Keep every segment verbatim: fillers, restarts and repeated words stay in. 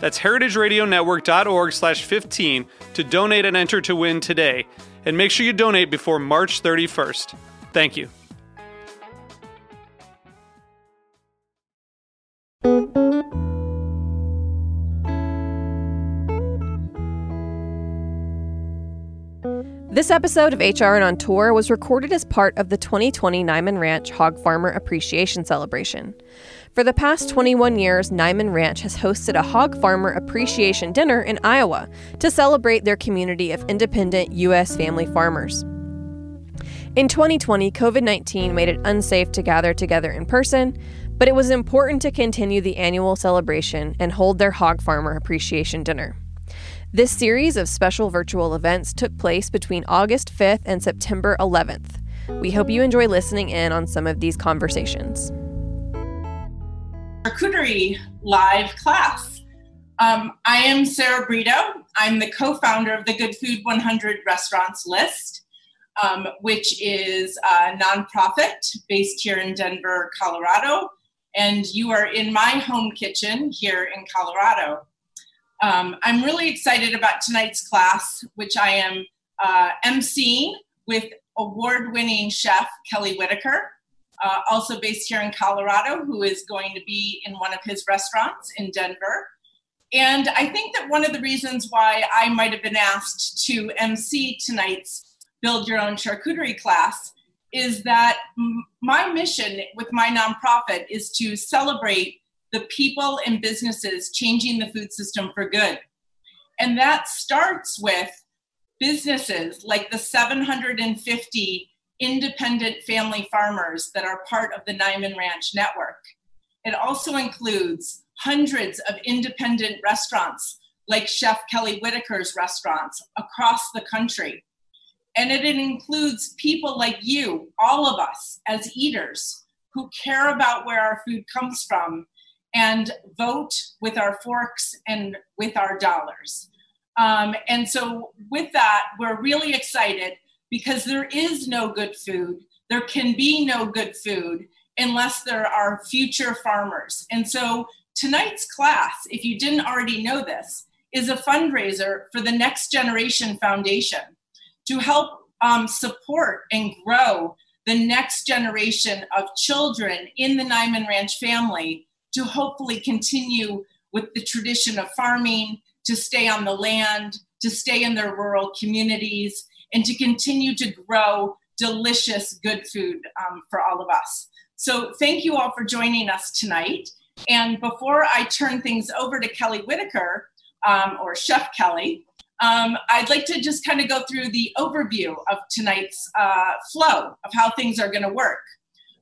That's heritage radio network dot org slash fifteen to donate and enter to win today. And make sure you donate before March thirty-first. Thank you. This episode of H R N on Tour was recorded as part of the twenty twenty Niman Ranch Hog Farmer Appreciation Celebration. For the past twenty-one years, Niman Ranch has hosted a Hog Farmer Appreciation Dinner in Iowa to celebrate their community of independent U S family farmers. In twenty twenty, covid nineteen made it unsafe to gather together in person, but it was important to continue the annual celebration and hold their Hog Farmer Appreciation Dinner. This series of special virtual events took place between August fifth and September eleventh. We hope you enjoy listening in on some of these conversations. Our Coonery live class. Um, I am Sarah Brito. I'm the co-founder of the Good Food one hundred Restaurants list, um, which is a nonprofit based here in Denver, Colorado. And you are in my home kitchen here in Colorado. Um, I'm really excited about tonight's class, which I am uh, emceeing with award-winning chef Kelly Whitaker, uh, also based here in Colorado, who is going to be in one of his restaurants in Denver. And I think that one of the reasons why I might have been asked to emcee tonight's Build Your Own Charcuterie class is that m- my mission with my nonprofit is to celebrate the people and businesses changing the food system for good. And that starts with businesses like the seven hundred fifty independent family farmers that are part of the Niman Ranch network. It also includes hundreds of independent restaurants like Chef Kelly Whitaker's restaurants across the country. And it includes people like you, all of us as eaters who care about where our food comes from and vote with our forks and with our dollars. Um, and so with that, we're really excited because there is no good food. There can be no good food unless there are future farmers. And so tonight's class, if you didn't already know this, is a fundraiser for the Next Generation Foundation to help um, support and grow the next generation of children in the Niman Ranch family to hopefully continue with the tradition of farming, to stay on the land, to stay in their rural communities, and to continue to grow delicious, good food um, for all of us. So thank you all for joining us tonight. And before I turn things over to Kelly Whitaker, um, or Chef Kelly, um, I'd like to just kind of go through the overview of tonight's uh, flow of how things are gonna work.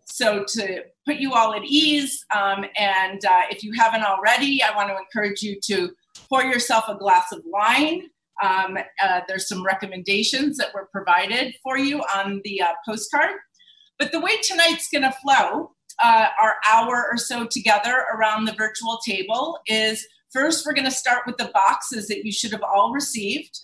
So to put you all at ease, um, and uh, if you haven't already, I want to encourage you to pour yourself a glass of wine. Um, uh, there's some recommendations that were provided for you on the uh, postcard. But the way tonight's going to flow, uh, our hour or so together around the virtual table, is first we're going to start with the boxes that you should have all received,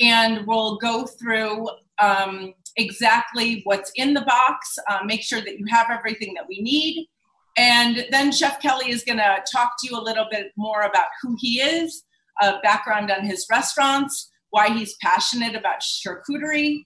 and we'll go through Um, exactly what's in the box, uh, make sure that you have everything that we need. And then Chef Kelly is gonna talk to you a little bit more about who he is, uh, background on his restaurants, why he's passionate about charcuterie.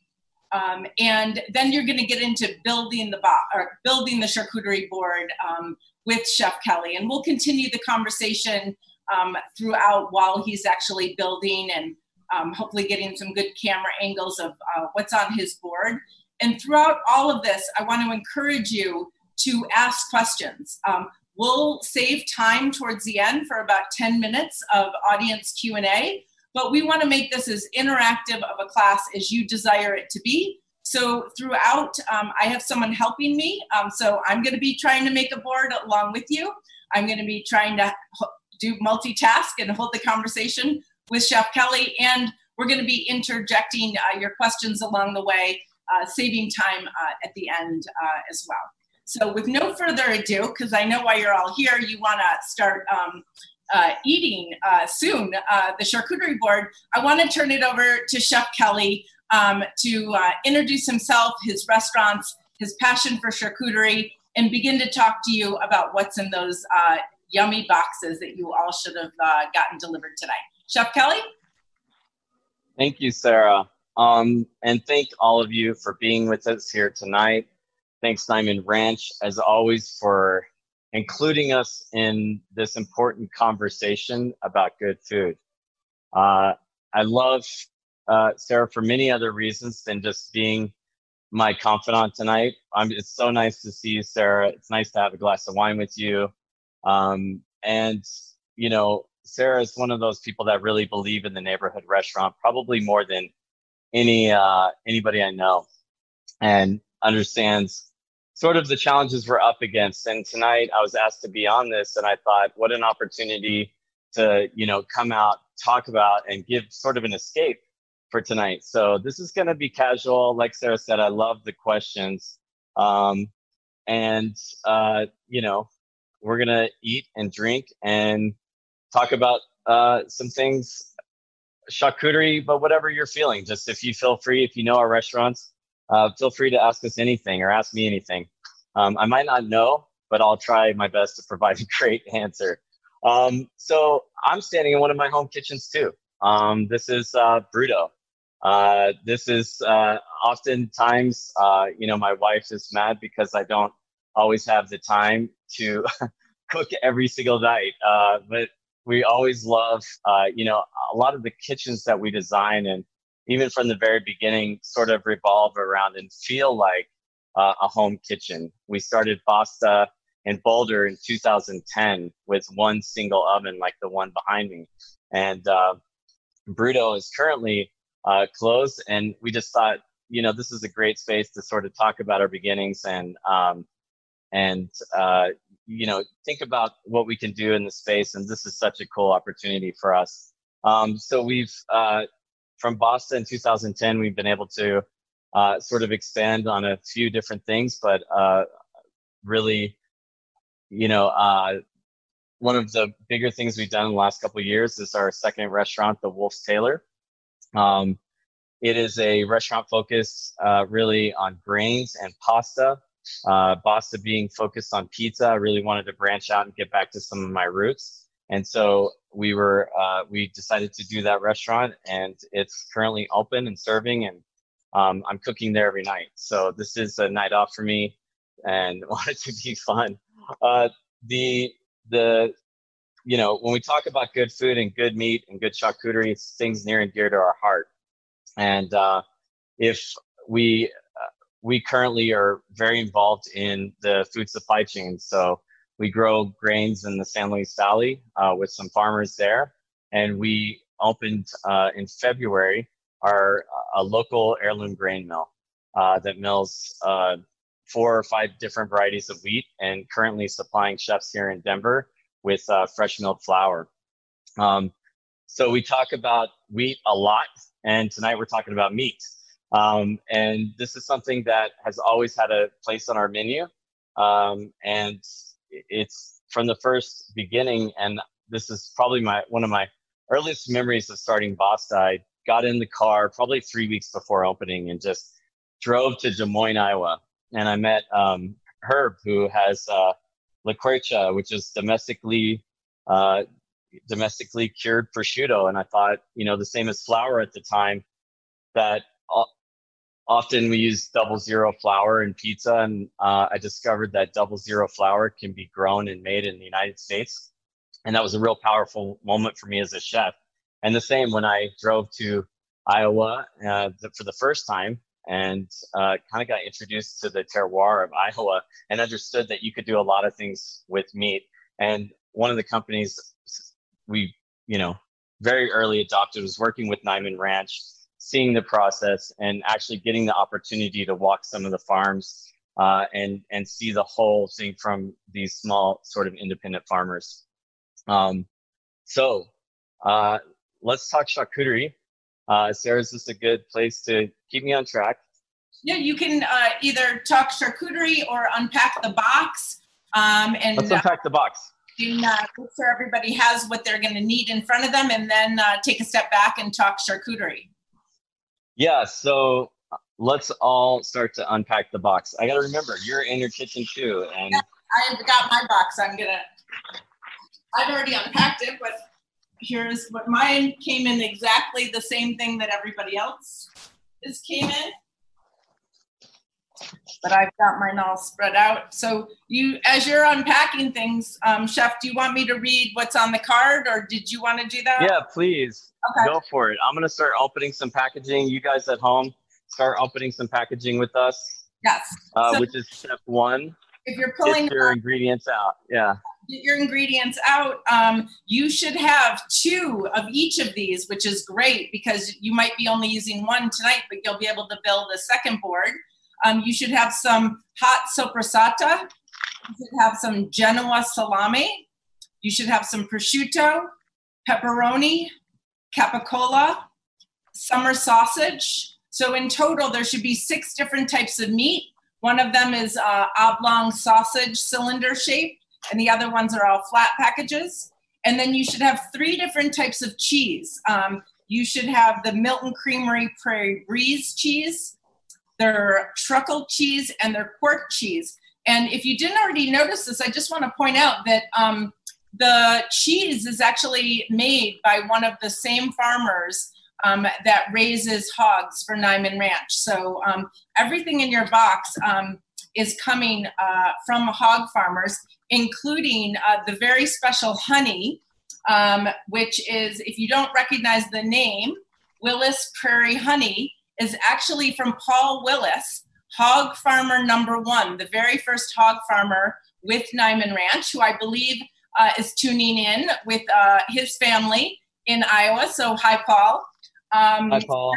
Um, and then you're gonna get into building the bo- or building the charcuterie board um, with Chef Kelly. And we'll continue the conversation um, throughout while he's actually building and Um, hopefully getting some good camera angles of uh, what's on his board. And throughout all of this, I want to encourage you to ask questions. Um, we'll save time towards the end for about ten minutes of audience Q and A, but we want to make this as interactive of a class as you desire it to be. So throughout, um, I have someone helping me. Um, so I'm going to be trying to make a board along with you. I'm going to be trying to do multitask and hold the conversation with Chef Kelly. And we're going to be interjecting uh, your questions along the way, uh, saving time uh, at the end uh, as well. So with no further ado, because I know why you're all here, you want to start um, uh, eating uh, soon uh, the charcuterie board. I want to turn it over to Chef Kelly um, to uh, introduce himself, his restaurants, his passion for charcuterie, and begin to talk to you about what's in those uh, yummy boxes that you all should have uh, gotten delivered today. Chef Kelly? Thank you, Sarah. Um, and thank all of you for being with us here tonight. Thanks, Niman Ranch, as always, for including us in this important conversation about good food. Uh, I love uh, Sarah for many other reasons than just being my confidant tonight. I'm, it's so nice to see you, Sarah. It's nice to have a glass of wine with you. Um, and, you know, Sarah is one of those people that really believe in the neighborhood restaurant, probably more than any uh, anybody I know, and understands sort of the challenges we're up against. And tonight I was asked to be on this, and I thought, what an opportunity to, you know, come out, talk about, and give sort of an escape for tonight. So this is going to be casual. Like Sarah said, I love the questions. Um, and, uh, you know, we're going to eat and drink and talk about uh, some things, charcuterie, but whatever you're feeling. Just if you feel free, if you know our restaurants, uh, feel free to ask us anything or ask me anything. Um, I might not know, but I'll try my best to provide a great answer. Um, so I'm standing in one of my home kitchens too. Um, this is uh, Bruto. Uh, this is uh, oftentimes, uh, you know, my wife is mad because I don't always have the time to cook every single night. Uh, but we always love, uh, you know, a lot of the kitchens that we design, and even from the very beginning, sort of revolve around and feel like uh, a home kitchen. We started Basta in Boulder in two thousand ten with one single oven, like the one behind me. And uh, Bruto is currently uh, closed, and we just thought, you know, this is a great space to sort of talk about our beginnings and, um, and uh, you know, think about what we can do in the space. And this is such a cool opportunity for us. Um, so we've, uh, from Basta in two thousand ten, we've been able to uh, sort of expand on a few different things, but uh, really, you know, uh, one of the bigger things we've done in the last couple of years is our second restaurant, the Wolf's Tailor. Um, it is a restaurant focused uh, really on grains and pasta. Uh, Basta being focused on pizza, I really wanted to branch out and get back to some of my roots. And so we were, uh, we decided to do that restaurant, and it's currently open and serving, and um, I'm cooking there every night. So this is a night off for me, and wanted to be fun. Uh, the, the, you know, when we talk about good food and good meat and good charcuterie, it's things near and dear to our heart. And uh, if we, uh, we currently are very involved in the food supply chain. So we grow grains in the San Luis Valley uh, with some farmers there. And we opened uh, in February our a local heirloom grain mill uh, that mills uh, four or five different varieties of wheat, and currently supplying chefs here in Denver with uh, fresh milled flour. Um, so we talk about wheat a lot, and tonight we're talking about meat. Um, and this is something that has always had a place on our menu. Um, and it's from the first beginning, and this is probably my one of my earliest memories of starting Basta. I got in the car probably three weeks before opening and just drove to Des Moines, Iowa, and I met um, Herb, who has uh, La Quercia, which is domestically uh, domestically cured prosciutto, and I thought, you know, the same as flour at the time, that often we use double zero flour in pizza, and uh, I discovered that double zero flour can be grown and made in the United States. And that was a real powerful moment for me as a chef. And the same when I drove to Iowa uh, for the first time and uh, kind of got introduced to the terroir of Iowa and understood that you could do a lot of things with meat. And one of the companies we, you know, very early adopted was working with Niman Ranch, seeing the process and actually getting the opportunity to walk some of the farms uh, and, and see the whole thing from these small sort of independent farmers. Um, so uh, let's talk charcuterie. Uh, Sarah, is this a good place to keep me on track? Yeah, you can uh, either talk charcuterie or unpack the box. Um, and Let's unpack uh, the box. And, uh, make sure everybody has what they're going to need in front of them, and then uh, take a step back and talk charcuterie. Yeah, so let's all start to unpack the box. I got to remember, you're in your kitchen too. And yeah, I've got my box. I'm going to, I've already unpacked it, but here's what mine came in, exactly the same thing that everybody else is came in, but I've got mine all spread out. So you, as you're unpacking things, um, Chef, do you want me to read what's on the card, or did you want to do that? Yeah, please. Okay. Go for it. I'm going to start opening some packaging. You guys at home, start opening some packaging with us. Yes. Uh, so which is step one. If you're pulling get your up, ingredients out. Yeah. Get your ingredients out. Um, you should have two of each of these, which is great because you might be only using one tonight, but you'll be able to build a second board. Um, you should have some hot soppressata. You should have some Genoa salami. You should have some prosciutto, pepperoni, capicola, summer sausage. So in total, there should be six different types of meat. One of them is uh, oblong sausage, cylinder shape, and the other ones are all flat packages. And then you should have three different types of cheese. Um, you should have the Milton Creamery Prairie Breeze cheese, their truckle cheese, and their quark cheese. And if you didn't already notice this, I just want to point out that um, the cheese is actually made by one of the same farmers um, that raises hogs for Niman Ranch. So um, everything in your box um, is coming uh, from hog farmers, including uh, the very special honey, um, which is, if you don't recognize the name, Willis Prairie Honey is actually from Paul Willis, hog farmer number one, the very first hog farmer with Niman Ranch, who I believe uh, is tuning in with uh, his family in Iowa. So hi, Paul. Um, hi, Paul.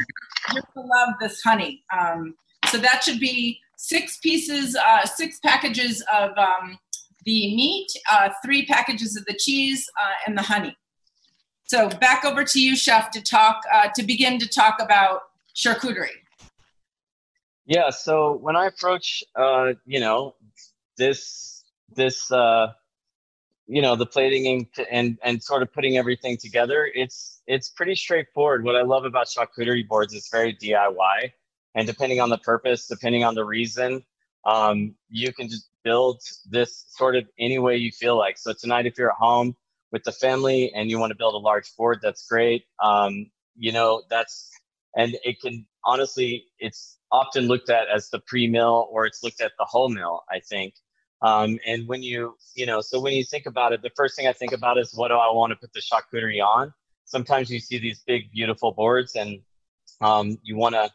You're gonna love this honey. Um, so that should be six pieces, uh, six packages of um, the meat, uh, three packages of the cheese, uh, and the honey. So back over to you, Chef, to talk, uh, to begin to talk about charcuterie. Yeah. So when I approach, uh, you know, this, this, uh, you know, the plating and, and, and sort of putting everything together, it's, it's pretty straightforward. What I love about charcuterie boards is very D I Y, and depending on the purpose, depending on the reason, um, you can just build this sort of any way you feel like. So tonight, if you're at home with the family and you want to build a large board, that's great. Um, you know, that's, and it can, honestly, it's often looked at as the pre-meal, or it's looked at the whole meal, I think. Um, and when you, you know, so when you think about it, the first thing I think about is, what do I want to put the charcuterie on? Sometimes you see these big, beautiful boards, and um, you want to,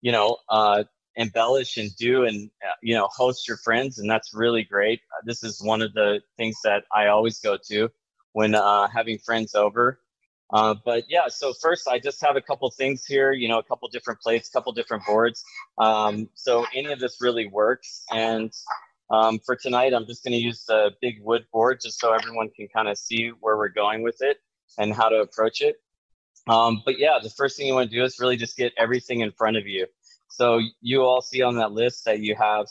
you know, uh, embellish and do and, uh, you know, host your friends. And that's really great. Uh, this is one of the things that I always go to when uh, having friends over. Uh, but yeah, so first I just have a couple things here, you know, a couple different plates, couple different boards. Um, so any of this really works. And um, for tonight, I'm just going to use the big wood board just so everyone can kind of see where we're going with it and how to approach it. Um, but yeah, the first thing you want to do is really just get everything in front of you. So you all see on that list that you have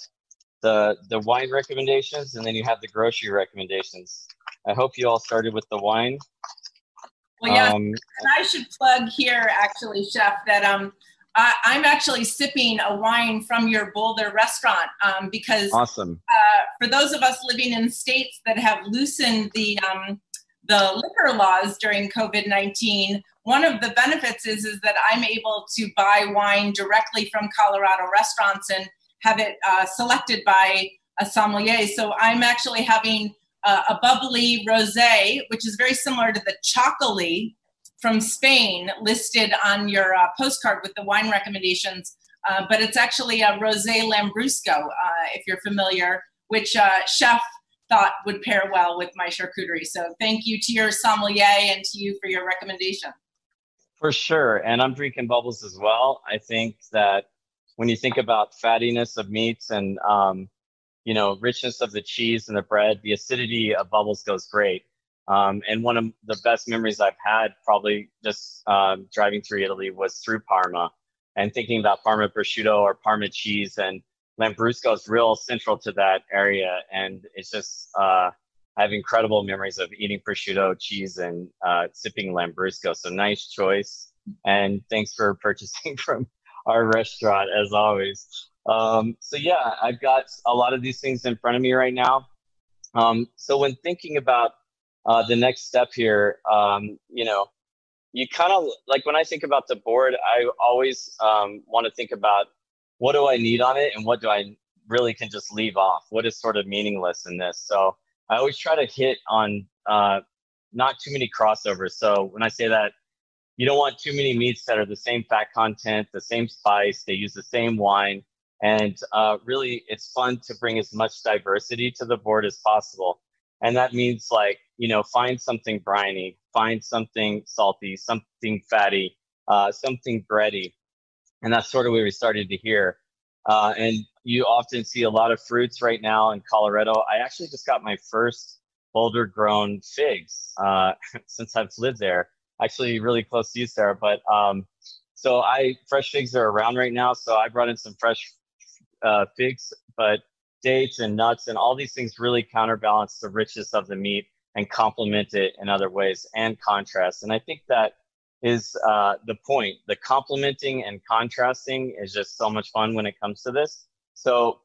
the, the wine recommendations, and then you have the grocery recommendations. I hope you all started with the wine. Well, yeah, um, and I should plug here, actually, Chef, that um, I, I'm actually sipping a wine from your Boulder restaurant um, because awesome. uh, for those of us living in states that have loosened the um, the liquor laws during COVID nineteen, one of the benefits is, is that I'm able to buy wine directly from Colorado restaurants and have it uh, selected by a sommelier. So I'm actually having uh, a bubbly rosé, which is very similar to the chocolate from Spain listed on your uh, postcard with the wine recommendations. Uh, but it's actually a Rosé Lambrusco, uh, if you're familiar, which uh, Chef thought would pair well with my charcuterie. So thank you to your sommelier and to you for your recommendation. For sure. And I'm drinking bubbles as well. I think that when you think about fattiness of meats and, um, you know, richness of the cheese and the bread, the acidity of bubbles goes great. Um, and one of the best memories I've had probably just uh, driving through Italy was through Parma and thinking about Parma prosciutto or Parma cheese, and Lambrusco is real central to that area. And it's just, uh, I have incredible memories of eating prosciutto, cheese, and uh, sipping Lambrusco. So nice choice. And thanks for purchasing from our restaurant as always. Um, so yeah, I've got a lot of these things in front of me right now. Um, so when thinking about uh, the next step here, um, you know, you kind of like when I think about the board, I always um, want to think about what do I need on it and what do I really can just leave off? What is sort of meaningless in this? So I always try to hit on uh, not too many crossovers. So when I say that, you don't want too many meats that are the same fat content, the same spice, they use the same wine. And uh, really, it's fun to bring as much diversity to the board as possible. And that means, like, you know, find something briny, find something salty, something fatty, uh, something bready. And that's sort of where we started to hear. Uh, and you often see a lot of fruits right now in Colorado. I actually just got my first Boulder-grown figs uh, since I've lived there. Actually, really close to you, Sarah. But um, so I fresh figs are around right now. So I brought in some fresh uh, figs, but dates and nuts and all these things really counterbalance the richness of the meat and complement it in other ways and contrast. And I think that is uh, the point. The complementing and contrasting is just so much fun when it comes to this. So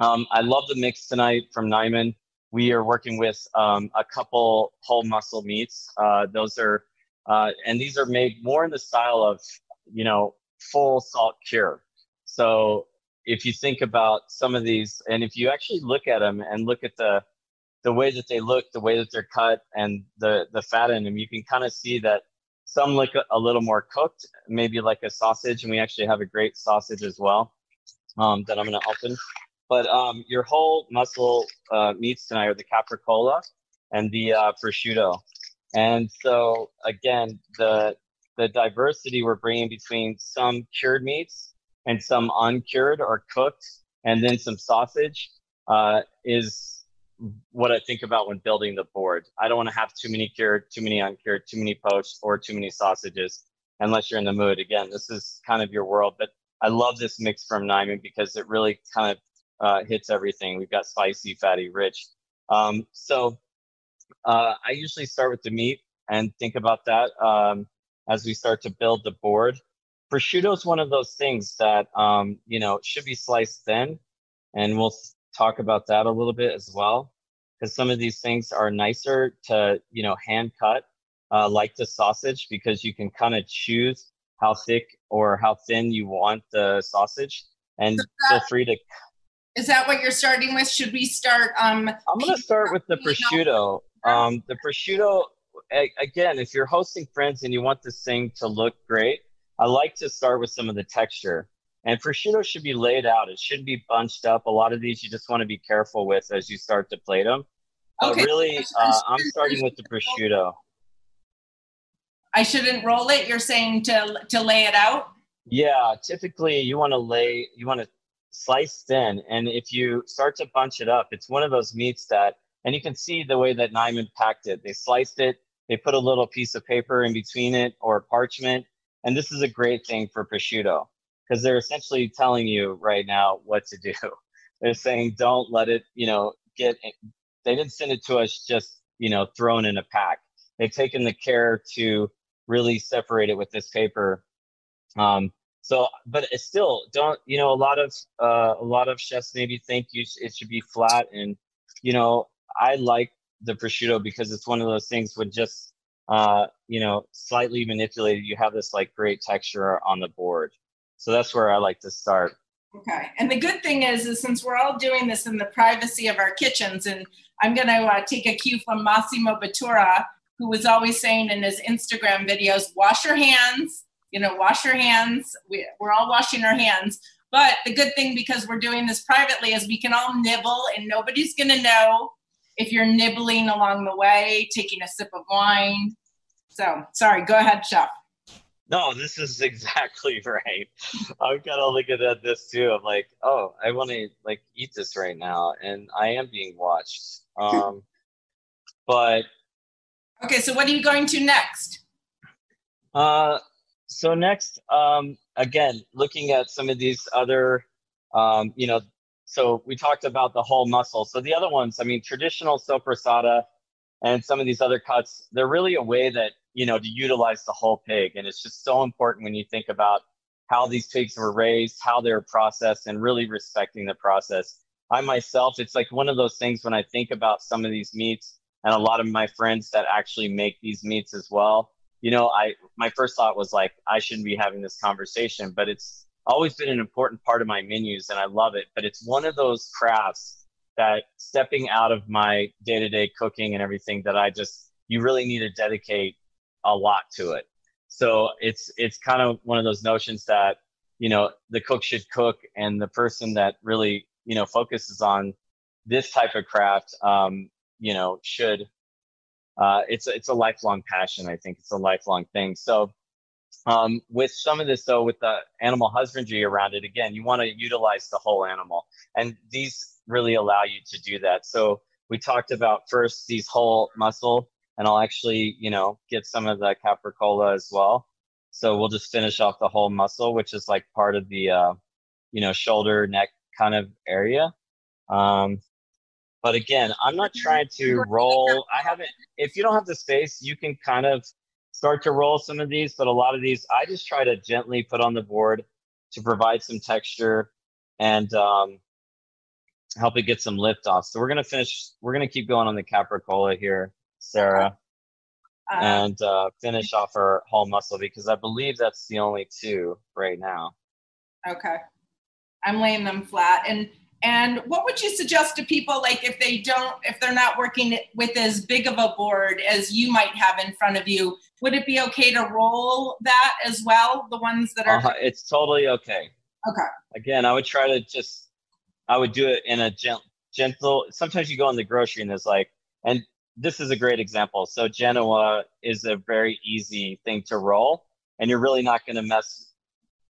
um, I love the mix tonight from Niman. We are working with um, a couple whole muscle meats. Uh, those are, uh, and these are made more in the style of, you know, full salt cure. So if you think about some of these, and if you actually look at them and look at the the way that they look, the way that they're cut, and the, the fat in them, you can kind of see that some look a little more cooked, maybe like a sausage, and we actually have a great sausage as well um, that I'm going to open. But um, your whole muscle uh, meats tonight are the capricola and the uh, prosciutto. And so, again, the the diversity we're bringing between some cured meats and some uncured or cooked, and then some sausage uh, is what I think about when building the board. I don't want to have too many cured, too many uncured, too many poached, or too many sausages, unless you're in the mood. Again, this is kind of your world, but I love this mix from Niman because it really kind of uh, hits everything. We've got spicy, fatty, rich. Um, so uh, I usually start with the meat and think about that um, as we start to build the board. Prosciutto is one of those things that, um, you know, should be sliced thin, and we'll talk about that a little bit as well, because some of these things are nicer to, you know, hand cut, uh, like the sausage, because you can kind of choose how thick or how thin you want the sausage, and so that, feel free to. Is that what you're starting with? Should we start? Um, I'm going to start with the prosciutto. Um, the prosciutto, a- again, if you're hosting friends and you want this thing to look great, I like to start with some of the texture. And prosciutto should be laid out. It shouldn't be bunched up. A lot of these you just want to be careful with as you start to plate them. But okay. really, uh, I'm starting with the prosciutto. I shouldn't roll it? You're saying to to lay it out? Yeah, typically you want to lay, you want to slice thin. And if you start to bunch it up, it's one of those meats that, and you can see the way that Niman packed it. They sliced it. They put a little piece of paper in between it or parchment. And this is a great thing for prosciutto, because they're essentially telling you right now what to do. They're saying, don't let it, you know, get, they didn't send it to us just, you know, thrown in a pack. They've taken the care to really separate it with this paper. Um, so, but it's still don't, you know, a lot of, uh, a lot of chefs maybe think you sh- it should be flat. And, you know, I like the prosciutto because it's one of those things with just, uh, you know, slightly manipulated, you have this like great texture on the board. So that's where I like to start. Okay. And the good thing is, is since we're all doing this in the privacy of our kitchens, and I'm going to uh, take a cue from Massimo Bottura, who was always saying in his Instagram videos, wash your hands, you know, wash your hands. We, we're all washing our hands. But the good thing, because we're doing this privately, is we can all nibble and nobody's going to know if you're nibbling along the way, taking a sip of wine. So, sorry, go ahead, Chef. No, this is exactly right. I've got to look at this too. I'm like, oh, I want to like eat this right now. And I am being watched. Um, but. Okay, so what are you going to next? Uh, so next, um, again, looking at some of these other, um, you know, so we talked about the whole muscle. So the other ones, I mean, traditional sopressata and some of these other cuts, they're really a way that, you know, to utilize the whole pig. And it's just so important when you think about how these pigs were raised, how they're processed, and really respecting the process. I myself, it's like one of those things when I think about some of these meats, and a lot of my friends that actually make these meats as well, you know, I, my first thought was like, I shouldn't be having this conversation, but it's always been an important part of my menus and I love it. But it's one of those crafts that, stepping out of my day-to-day cooking and everything, that I just, you really need to dedicate a lot to it. So it's it's kind of one of those notions that, you know, the cook should cook, and the person that really, you know, focuses on this type of craft, um, you know, should, uh, it's, it's a lifelong passion. I think it's a lifelong thing. So um, with some of this though, with the animal husbandry around it, again, you want to utilize the whole animal, and these really allow you to do that. So we talked about first these whole muscle, and I'll actually, you know, get some of the capricola as well. So we'll just finish off the whole muscle, which is like part of the, uh, you know, shoulder, neck kind of area. Um, but again, I'm not trying to roll. I haven't, if you don't have the space, you can kind of start to roll some of these. But a lot of these, I just try to gently put on the board to provide some texture and um, help it get some lift off. So we're going to finish, we're going to keep going on the capricola here, Sarah, uh, and uh, finish off her whole muscle, because I believe that's the only two right now. Okay. I'm laying them flat. And and what would you suggest to people, like if they don't, if they're not working with as big of a board as you might have in front of you, would it be okay to roll that as well? The ones that are- uh, It's totally okay. Okay. Again, I would try to just, I would do it in a gent gentle, sometimes you go in the grocery and there's like, and this is a great example. So Genoa is a very easy thing to roll, and you're really not going to mess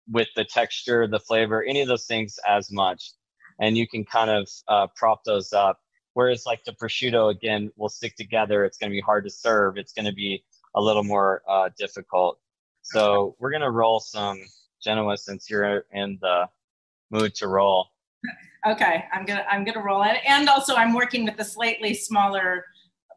with the texture, the flavor, any of those things as much. And you can kind of uh, prop those up. Whereas like the prosciutto, again, will stick together. It's going to be hard to serve. It's going to be a little more uh, difficult. So we're going to roll some Genoa since you're in the mood to roll. Okay, I'm going to I'm going to roll it. And also I'm working with a slightly smaller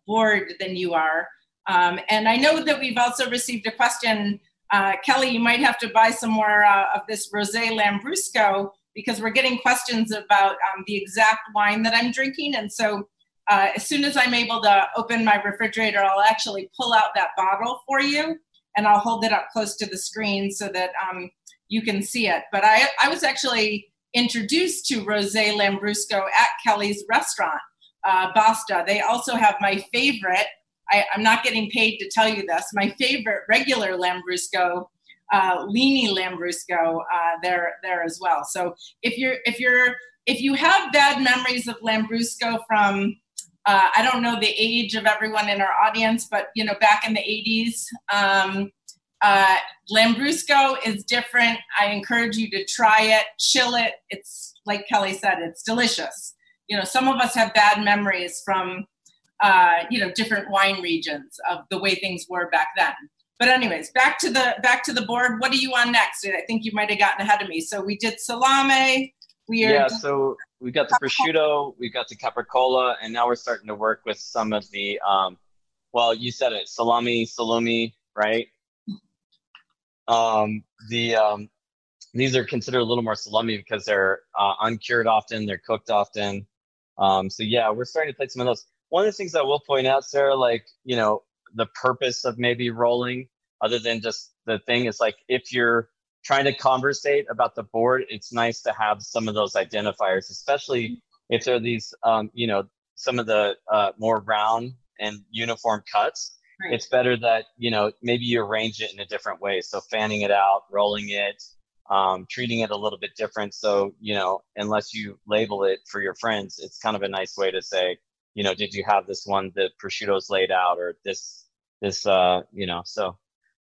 board than you are. Um, and I know that we've also received a question, uh, Kelly, you might have to buy some more uh, of this Rosé Lambrusco, because we're getting questions about um, the exact wine that I'm drinking. And so uh, as soon as I'm able to open my refrigerator, I'll actually pull out that bottle for you, and I'll hold it up close to the screen so that um, you can see it. But I, I was actually introduced to Rosé Lambrusco at Kelly's restaurant. Uh, Basta. They also have my favorite, I, I'm not getting paid to tell you this, my favorite regular Lambrusco, uh, Leany Lambrusco, uh, there, there as well. So if you're, if you're, if you have bad memories of Lambrusco from, uh, I don't know the age of everyone in our audience, but you know, back in the eighties, um, uh, Lambrusco is different. I encourage you to try it, chill it. It's like Kelly said, it's delicious. You know, some of us have bad memories from, uh, you know, different wine regions of the way things were back then. But anyways, back to the back to the board. What are you on next? I think you might have gotten ahead of me. So we did salame. We are yeah. So we got the prosciutto, we got the capricola, and now we're starting to work with some of the. Um, well, you said it, salami, salumi, right? Um, the um, these are considered a little more salami because they're uh, uncured often, they're cooked often. Um, so yeah, we're starting to play some of those. One of the things I will point out, Sarah, like, you know, the purpose of maybe rolling, other than just the thing, is like, if you're trying to conversate about the board, it's nice to have some of those identifiers, especially if there are these, um, you know, some of the uh, more round and uniform cuts. Right. It's better that, you know, maybe you arrange it in a different way. So fanning it out, rolling it, um, treating it a little bit different. So, you know, unless you label it for your friends, it's kind of a nice way to say, you know, did you have this one, the prosciutto's laid out, or this, this, uh, you know, so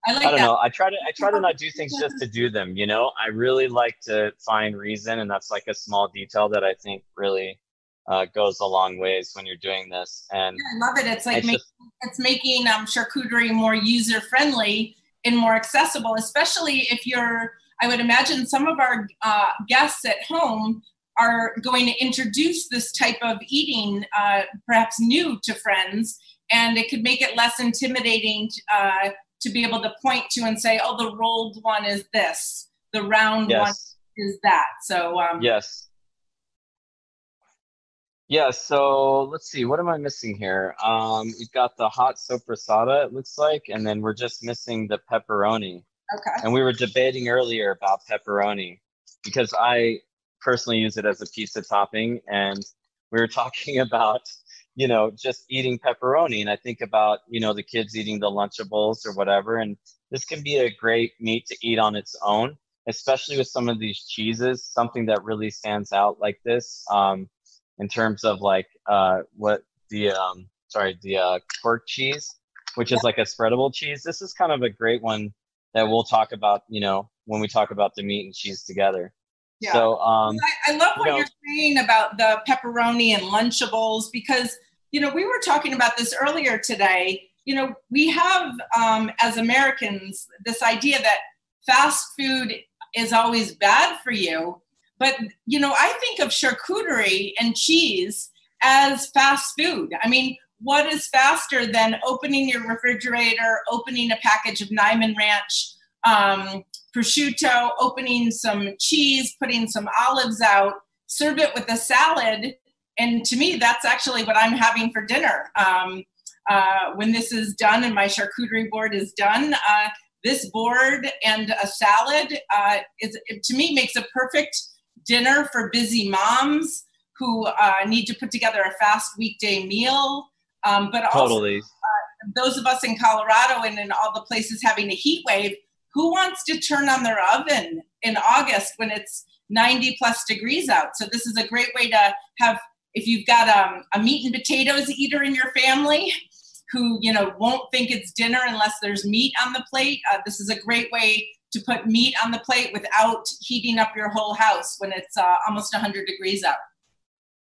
I, like I don't that. know. I try to, I try to not do things just to do them. You know, I really like to find reason. And that's like a small detail that I think really Uh, goes a long ways when you're doing this. And yeah, I love it. It's like it's, making, just, it's making um, charcuterie more user friendly and more accessible, especially if you're, I would imagine some of our uh, guests at home are going to introduce this type of eating, uh, perhaps new to friends, and it could make it less intimidating uh, to be able to point to and say, oh, the rolled one is this, the round yes. one is that. So um, yes. Yeah, so let's see, what am I missing here? Um, we've got the hot sopressata, it looks like, and then we're just missing the pepperoni. Okay. And we were debating earlier about pepperoni because I personally use it as a pizza topping, and we were talking about, you know, just eating pepperoni. And I think about, you know, the kids eating the Lunchables or whatever, and this can be a great meat to eat on its own, especially with some of these cheeses, something that really stands out like this. Um, in terms of like uh, what the, um, sorry, the uh, cork cheese, which is like a spreadable cheese. This is kind of a great one that we'll talk about, you know, when we talk about the meat and cheese together. Yeah. So um, I, I love what you know, you're saying about the pepperoni and Lunchables, because, you know, we were talking about this earlier today. You know, we have um, as Americans, this idea that fast food is always bad for you. But, you know, I think of charcuterie and cheese as fast food. I mean, what is faster than opening your refrigerator, opening a package of Niman Ranch um, prosciutto, opening some cheese, putting some olives out, serve it with a salad. And to me, that's actually what I'm having for dinner. Um, uh, when this is done and my charcuterie board is done, uh, this board and a salad, uh, is, to me, makes a perfect dinner for busy moms who uh, need to put together a fast weekday meal. Um, but also totally. uh, those of us in Colorado and in all the places having a heat wave, who wants to turn on their oven in August when it's ninety plus degrees out? So this is a great way to have, if you've got um, a meat and potatoes eater in your family who, you know, won't think it's dinner unless there's meat on the plate. Uh, this is a great way to put meat on the plate without heating up your whole house when it's uh, almost one hundred degrees out.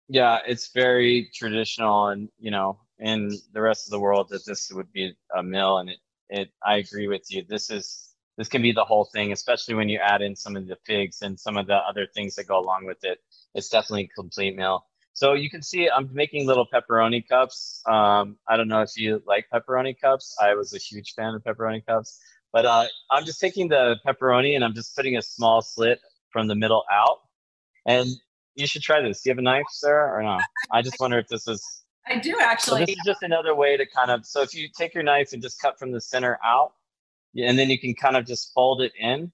Yeah, it's very traditional, and you know, in the rest of the world, that this would be a meal. And it, it, I agree with you. This is this can be the whole thing, especially when you add in some of the figs and some of the other things that go along with it. It's definitely a complete meal. So you can see I'm making little pepperoni cups. Um, I don't know if you like pepperoni cups. I was a huge fan of pepperoni cups. But uh, I'm just taking the pepperoni and I'm just putting a small slit from the middle out. And you should try this. Do you have a knife, Sarah, or no? I just wonder if this is... I do, actually. So this is just another way to kind of... So if you take your knife and just cut from the center out, and then you can kind of just fold it in,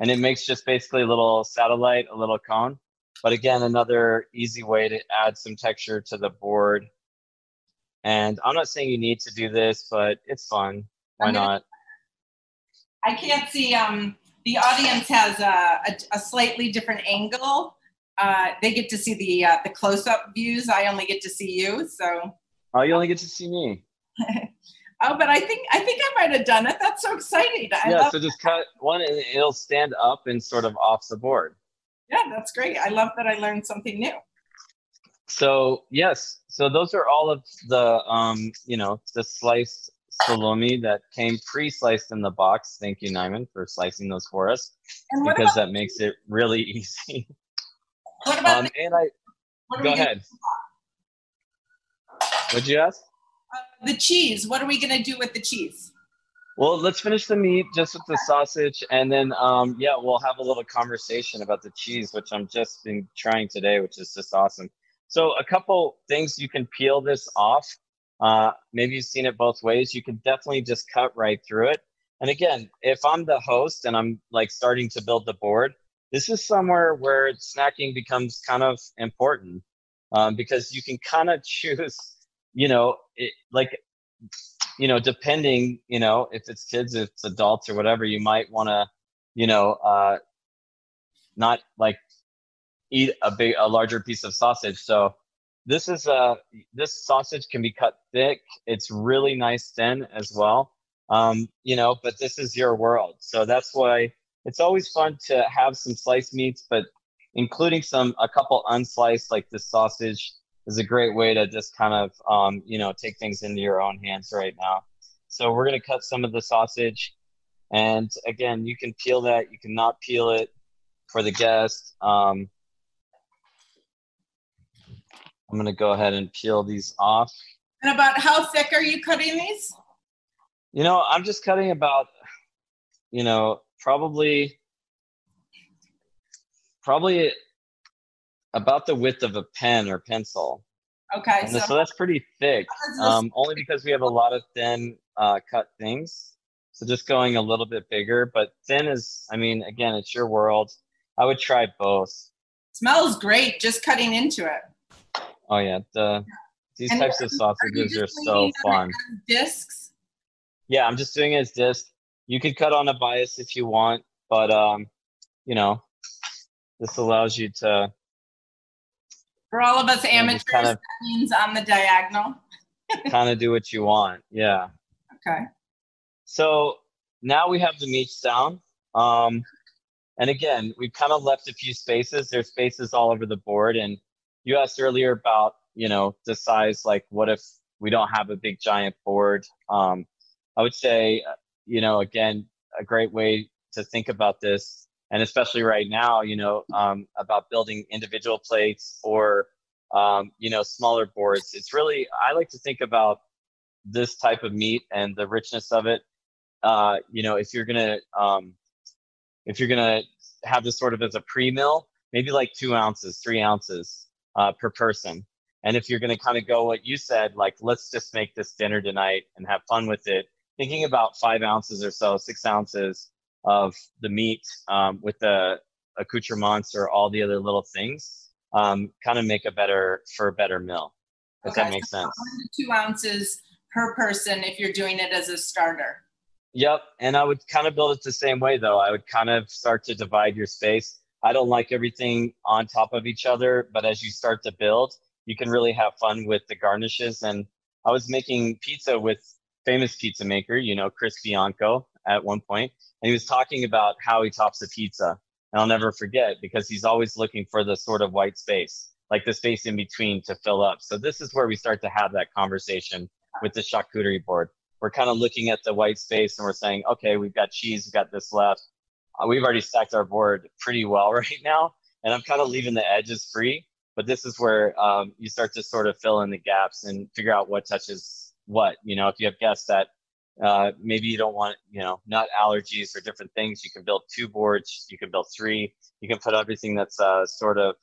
and it makes just basically a little satellite, a little cone. But again, another easy way to add some texture to the board. And I'm not saying you need to do this, but it's fun. Why not? I can't see. Um, the audience has a, a, a slightly different angle. Uh, they get to see the uh, the close-up views. I only get to see you. So. Oh, you only get to see me. Oh, but I think I think I might have done it. That's so exciting. I yeah. So just cut one, and it'll stand up and sort of off the board. Yeah, that's great. I love that I learned something new. So yes, so those are all of the, um, you know, the sliced salami that came pre-sliced in the box. Thank you, Niman, for slicing those for us, and because that makes it really easy. What about um, and I, what go ahead. What'd you ask? Uh, the cheese. What are we going to do with the cheese? Well, let's finish the meat just with the sausage, and then, um, yeah, we'll have a little conversation about the cheese, which I'm just been trying today, which is just awesome. So a couple things, you can peel this off. Uh, maybe you've seen it both ways. You can definitely just cut right through it. And again, if I'm the host and I'm like starting to build the board, this is somewhere where snacking becomes kind of important, um, because you can kind of choose, you know, it, like, you know, depending, you know, if it's kids, if it's adults or whatever, you might want to, you know, uh, not like eat a big, a larger piece of sausage. So this is a, this sausage can be cut thick. It's really nice thin as well. Um, you know, but this is your world. So that's why it's always fun to have some sliced meats, but including some, a couple unsliced, like this sausage is a great way to just kind of, um, you know, take things into your own hands right now. So we're going to cut some of the sausage. And again, you can peel that. You cannot peel it for the guest. Um, I'm going to go ahead and peel these off. And about how thick are you cutting these? You know, I'm just cutting about, you know, probably, probably about the width of a pen or pencil. Okay. So, so that's pretty thick, um, only because we have a lot of thin uh, cut things. So just going a little bit bigger, but thin is, I mean, again, it's your world. I would try both. Smells great just cutting into it. Oh yeah, the, these and types of sausages are, are so fun. Discs? Yeah, I'm just doing it as disc. You could cut on a bias if you want, but um, you know, this allows you to. For all of us you know, amateurs, kind of, that means on the diagonal. Kind of do what you want, yeah. Okay. So now we have the meats down, um, and again, we've kind of left a few spaces. There's spaces all over the board, and. You asked earlier about, you know, the size, like what if we don't have a big giant board? Um, I would say, you know, again, a great way to think about this. And especially right now, you know, um, about building individual plates or, um, you know, smaller boards. It's really, I like to think about this type of meat and the richness of it. Uh, you know, if you're going to, um, if you're going to have this sort of as a pre-meal, maybe like two ounces, three ounces. Uh, per person. And if you're going to kind of go what you said, like, let's just make this dinner tonight and have fun with it, thinking about five ounces or so, six ounces of the meat um, with the accoutrements or all the other little things, um, kind of make a better, for a better meal. If okay, that makes so sense. Two ounces per person if you're doing it as a starter. Yep. And I would kind of build it the same way, though. I would kind of start to divide your space. I don't like everything on top of each other, but as you start to build, you can really have fun with the garnishes. And I was making pizza with famous pizza maker, you know, Chris Bianco at one point, and he was talking about how he tops a pizza. And I'll never forget because he's always looking for the sort of white space, like the space in between to fill up. So this is where we start to have that conversation with the charcuterie board. We're kind of looking at the white space and we're saying, okay, we've got cheese, we've got this left. We've already stacked our board pretty well right now, and I'm kind of leaving the edges free. But this is where um, you start to sort of fill in the gaps and figure out what touches what. You know, if you have guests that uh, maybe you don't want, you know, nut allergies or different things, you can build two boards, you can build three, you can put everything that's uh, sort of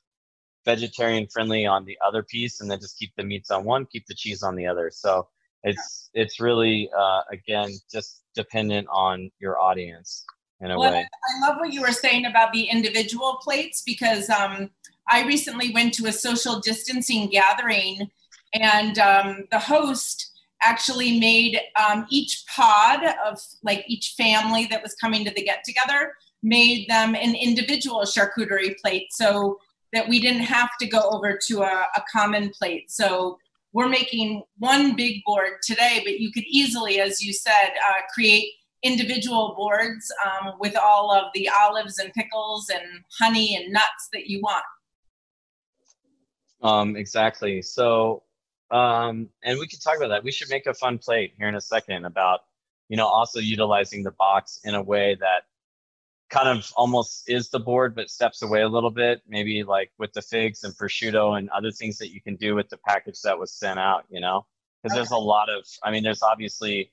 vegetarian friendly on the other piece, and then just keep the meats on one, keep the cheese on the other. So it's it's really uh, again just dependent on your audience. In a well, way. I love what you were saying about the individual plates because um, I recently went to a social distancing gathering and um, the host actually made um, each pod of like each family that was coming to the get together, made them an individual charcuterie plate so that we didn't have to go over to a, a common plate. So we're making one big board today, but you could easily, as you said, uh, create individual boards um, with all of the olives and pickles and honey and nuts that you want. Um, exactly. So, um, and we could talk about that. We should make a fun plate here in a second about, you know, also utilizing the box in a way that kind of almost is the board, but steps away a little bit, maybe like with the figs and prosciutto and other things that you can do with the package that was sent out, you know, because okay. There's a lot of, I mean, there's obviously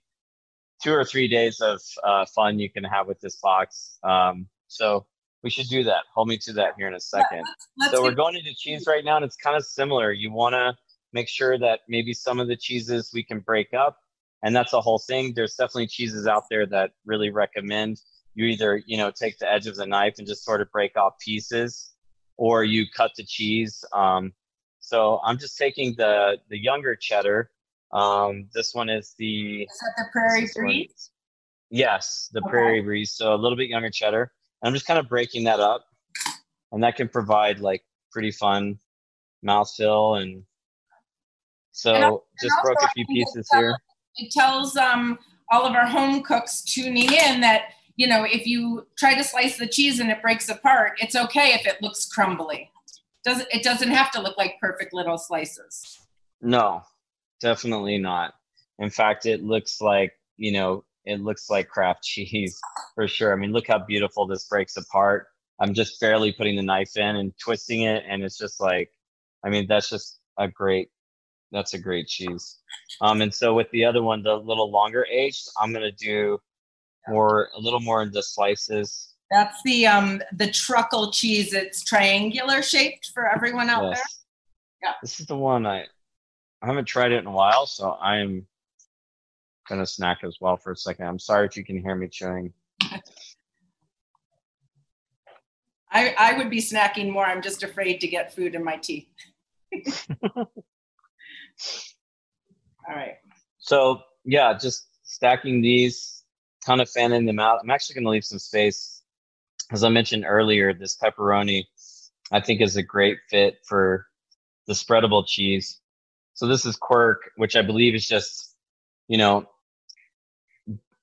two or three days of uh, fun you can have with this box. Um, so we should do that. Hold me to that here in a second. Let's, let's so we're going into cheese right now, and it's kind of similar. You want to make sure that maybe some of the cheeses we can break up, and that's a whole thing. There's definitely cheeses out there that really recommend you either, you know, take the edge of the knife and just sort of break off pieces, or you cut the cheese. Um, so I'm just taking the the younger cheddar. Um, this one is the... Is that the Prairie Breeze? Yes, the okay. Prairie Breeze. So a little bit younger cheddar. And I'm just kind of breaking that up. and that can provide like pretty fun mouthfeel. And so and also, just and broke a few pieces it tells, here. It tells um, all of our home cooks tuning in that, you know, if you try to slice the cheese and it breaks apart, it's okay if it looks crumbly. Doesn't it doesn't have to look like perfect little slices. No, definitely not. In fact, it looks like, you know, it looks like craft cheese for sure. I mean, look how beautiful this breaks apart. I'm just barely putting the knife in and twisting it. And it's just like, I mean, that's just a great, that's a great cheese. Um, and so with the other one, the little longer aged, I'm going to do more, a little more into slices. That's the um, the truckle cheese. It's triangular shaped for everyone out yes. there. Yeah. This is the one I, I haven't tried it in a while, so I'm going to snack as well for a second. I'm sorry if you can hear me chewing. I, I would be snacking more. I'm just afraid to get food in my teeth. All right. So, yeah, just stacking these, kind of fanning them out. I'm actually going to leave some space. As I mentioned earlier, this pepperoni, I think, is a great fit for the spreadable cheese. So this is Quirk, which I believe is just, you know,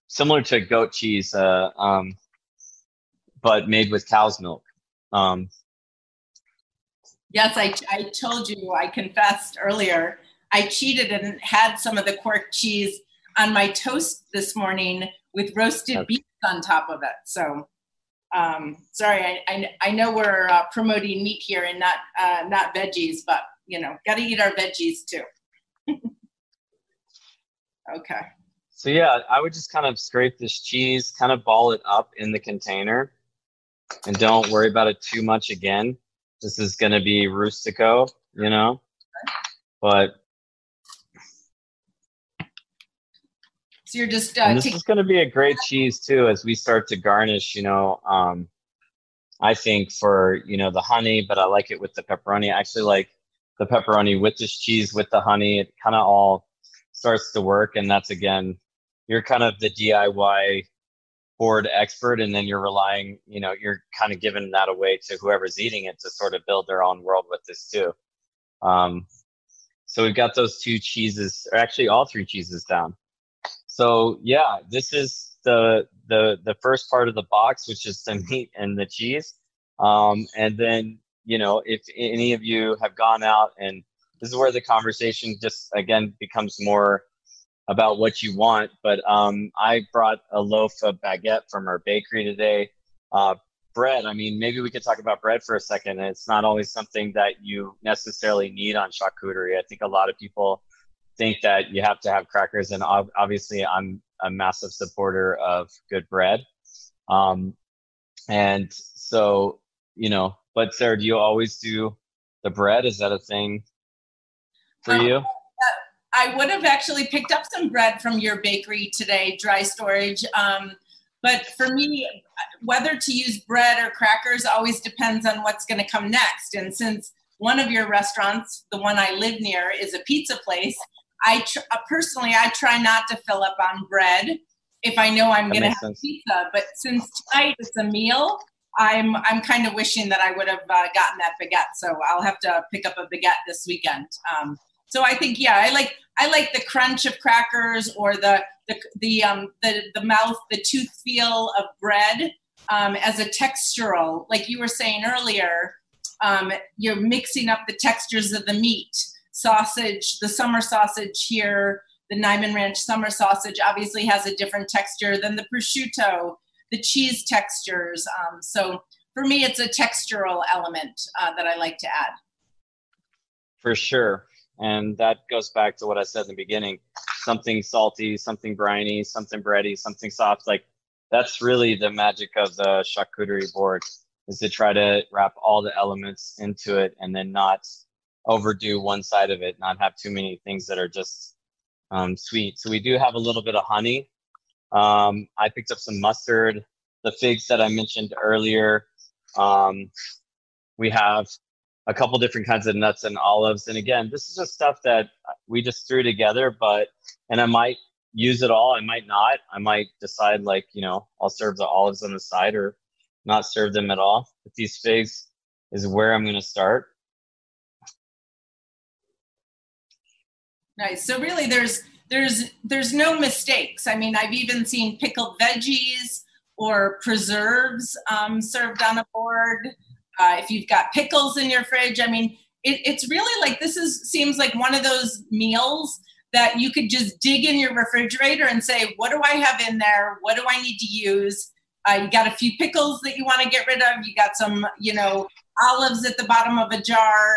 similar to goat cheese, uh, um, but made with cow's milk. Um, yes, I, I told you, I confessed earlier, I cheated and had some of the Quirk cheese on my toast this morning with roasted okay. beef on top of it, so... Um, sorry, I, I, I know we're uh, promoting meat here and not uh, not veggies, but, you know, got to eat our veggies too. Okay. So, yeah, I would just kind of scrape this cheese, kind of ball it up in the container, and don't worry about it too much again. This is going to be rustico, you know, but. So you're just, uh, and this is going to be a great cheese too, as we start to garnish, you know, um, I think for, you know, the honey, but I like it with the pepperoni. I actually like the pepperoni with this cheese, with the honey. It kind of all starts to work. And that's, again, you're kind of the D I Y board expert. And then you're relying, you know, you're kind of giving that away to whoever's eating it to sort of build their own world with this too. Um, so we've got those two cheeses, or actually all three cheeses down. So yeah, this is the the the first part of the box, which is the meat and the cheese. Um, and then, you know, if any of you have gone out, and this is where the conversation just again becomes more about what you want. But um, I brought a loaf of baguette from our bakery today. Uh, bread. I mean, maybe we could talk about bread for a second. It's not always something that you necessarily need on charcuterie. I think a lot of people think that you have to have crackers, and obviously I'm a massive supporter of good bread. Um, and so, you know, but Sarah, do you always do the bread? Is that a thing for um, you? I would have actually picked up some bread from your bakery today, dry storage. Um, but for me, whether to use bread or crackers always depends on what's going to come next. And since one of your restaurants, the one I live near, is a pizza place, I tr- personally, I try not to fill up on bread if I know I'm going to have sense. pizza. But since tonight it's a meal, I'm I'm kind of wishing that I would have uh, gotten that baguette. So I'll have to pick up a baguette this weekend. Um, so I think, yeah, I like I like the crunch of crackers, or the the the um the the mouth, the tooth feel of bread um, as a textural, like you were saying earlier. Um, you're mixing up the textures of the meat. Sausage, the summer sausage here, the Niman Ranch summer sausage obviously has a different texture than the prosciutto, the cheese textures. Um, so for me, it's a textural element uh, that I like to add. For sure. And that goes back to what I said in the beginning, something salty, something briny, something bready, something soft. Like, that's really the magic of the charcuterie board, is to try to wrap all the elements into it and then not overdo one side of it, not have too many things that are just um, sweet. So we do have a little bit of honey. Um, I picked up some mustard, the figs that I mentioned earlier. Um, we have a couple different kinds of nuts and olives. And again, this is just stuff that we just threw together, but, and I might use it all. I might not. I might decide, like, you know, I'll serve the olives on the side or not serve them at all. But these figs, is where I'm going to start. Nice. So really there's, there's, there's no mistakes. I mean, I've even seen pickled veggies or preserves um, served on a board. Uh, if you've got pickles in your fridge, I mean, it, it's really like, this is, seems like one of those meals that you could just dig in your refrigerator and say, what do I have in there? What do I need to use? Uh, you got a few pickles that you want to get rid of. You got some, you know, olives at the bottom of a jar,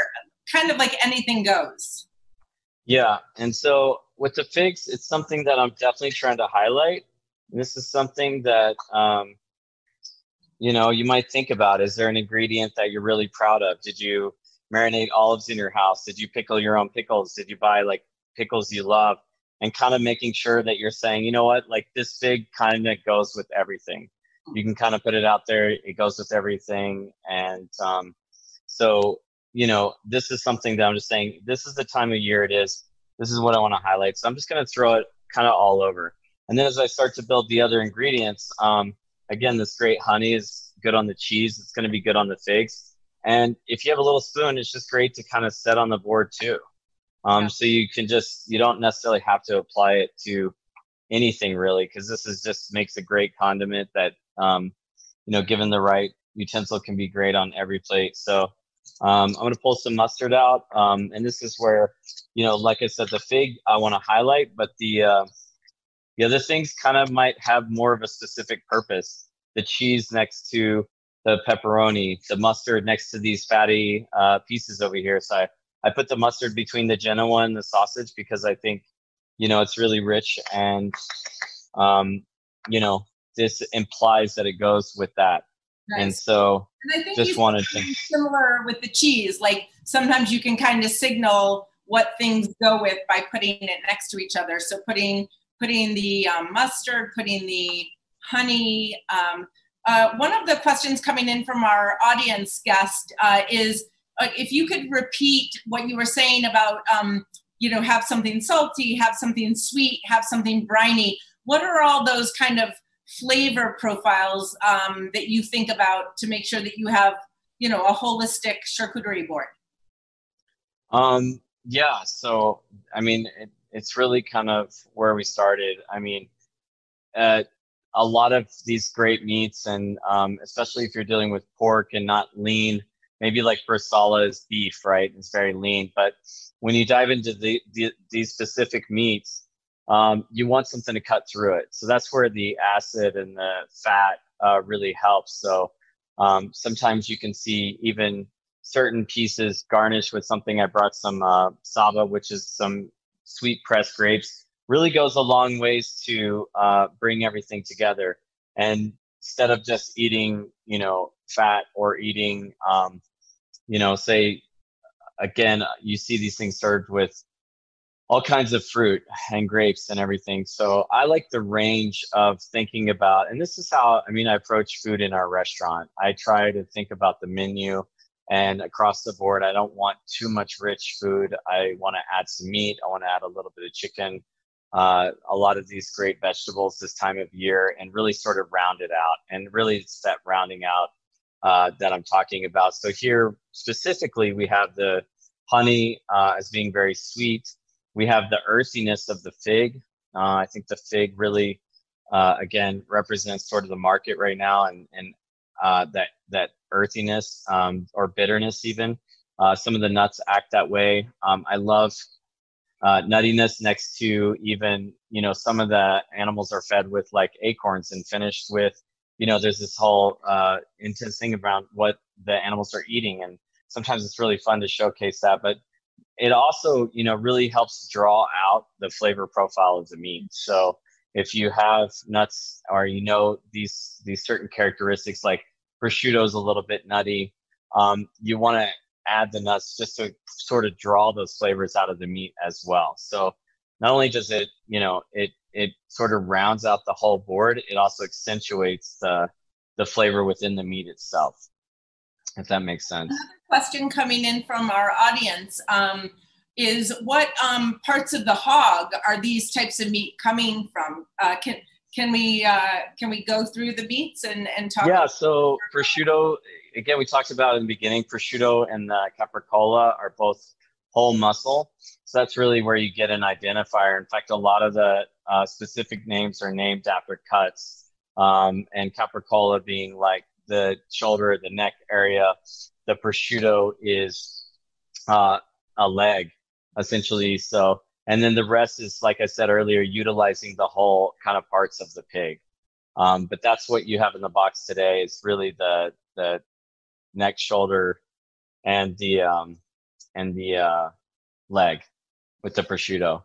kind of like anything goes. Yeah. And so with the figs, it's something that I'm definitely trying to highlight. And this is something that, um, you know, you might think about. Is there an ingredient that you're really proud of? Did you marinate olives in your house? Did you pickle your own pickles? Did you buy like pickles you love? And kind of making sure that you're saying, you know what, like this fig kind of goes with everything. You can kind of put it out there. It goes with everything. And um, so, you know, this is something that I'm just saying, this is the time of year it is. This is what I want to highlight. So I'm just going to throw it kind of all over. And then as I start to build the other ingredients, um, again, this great honey is good on the cheese. It's going to be good on the figs. And if you have a little spoon, it's just great to kind of set on the board too. Um, yeah. So you can just, you don't necessarily have to apply it to anything really, because this is just makes a great condiment that, um, you know, given the right utensil can be great on every plate. So um, I'm going to pull some mustard out. Um, and this is where, you know, like I said, the fig I want to highlight, but the, uh, the other things kind of might have more of a specific purpose. The cheese next to the pepperoni, the mustard next to these fatty uh, pieces over here. So I, I put the mustard between the Genoa and the sausage because I think, you know, it's really rich and, um, you know, this implies that it goes with that. Nice. And so and I think just wanted to similar with the cheese. Like sometimes you can kind of signal what things go with by putting it next to each other. So putting, putting the um, mustard, putting the honey. Um, uh, one of the questions coming in from our audience guest uh, is, if you could repeat what you were saying about, um, you know, have something salty, have something sweet, have something briny. What are all those kind of flavor profiles um, that you think about to make sure that you have, you know, a holistic charcuterie board? Um, yeah. So, I mean, it, it's really kind of where we started. I mean, uh, a lot of these great meats and um, especially if you're dealing with pork and not lean, maybe like Brisala is beef, right? It's very lean. But when you dive into the, the, these specific meats, um, you want something to cut through it. So that's where the acid and the fat uh, really helps. So um, sometimes you can see even certain pieces garnished with something. I brought some uh, saba, which is some sweet pressed grapes. Really goes a long ways to uh, bring everything together. And instead of just eating, you know, fat or eating, um, you know, say, again, you see these things served with all kinds of fruit and grapes and everything. So I like the range of thinking about, and this is how, I mean, I approach food in our restaurant. I try to think about the menu and across the board. I don't want too much rich food. I want to add some meat. I want to add a little bit of chicken, uh, a lot of these great vegetables this time of year, and really sort of round it out. And really it's that rounding out Uh, that I'm talking about. So here specifically, we have the honey uh, as being very sweet. We have the earthiness of the fig. Uh, I think the fig really, uh, again, represents sort of the market right now, and, and uh, that that earthiness um, or bitterness even. Uh, some of the nuts act that way. Um, I love uh, nuttiness next to even, you know, some of the animals are fed with like acorns and finished with, you know, there's this whole uh, intense thing around what the animals are eating. And sometimes it's really fun to showcase that. But it also, you know, really helps draw out the flavor profile of the meat. So if you have nuts or, you know, these these certain characteristics, like prosciutto is a little bit nutty, um, you want to add the nuts just to sort of draw those flavors out of the meat as well. So not only does it, you know, it it sort of rounds out the whole board, it also accentuates the the flavor within the meat itself, if that makes sense. Another question coming in from our audience um, is what um, parts of the hog are these types of meat coming from? Uh, can can we uh, can we go through the meats and, and talk? Yeah, so prosciutto again, we talked about in the beginning, prosciutto and the capricola are both whole muscle. So that's really where you get an identifier. In fact, a lot of the uh, specific names are named after cuts, um, and capricola being like the shoulder, the neck area. The prosciutto is uh, a leg, essentially. So, and then the rest is, like I said earlier, utilizing the whole kind of parts of the pig. Um, but that's what you have in the box today. It's really the the neck, shoulder, and the um, and the uh, leg with the prosciutto.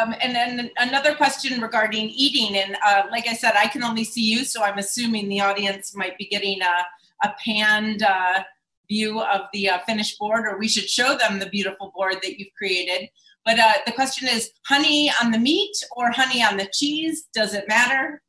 Um, and then another question regarding eating. And uh, like I said, I can only see you, so I'm assuming the audience might be getting a a panned uh, view of the uh, finished board, or we should show them the beautiful board that you've created. But uh, the question is, honey on the meat or honey on the cheese? Does it matter?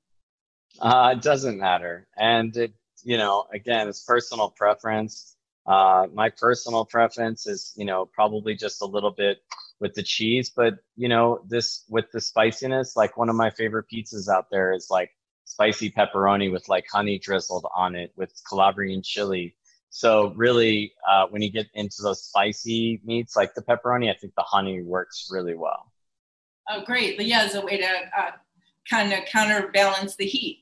Uh, it doesn't matter. And, it, you know, again, it's personal preference. Uh, my personal preference is, you know, probably just a little bit with the cheese, but, you know, this with the spiciness, like one of my favorite pizzas out there is like spicy pepperoni with like honey drizzled on it with Calabrian chili. So really, uh, when you get into those spicy meats, like the pepperoni, I think the honey works really well. Oh, great. Yeah, it's a way to uh, kind of counterbalance the heat.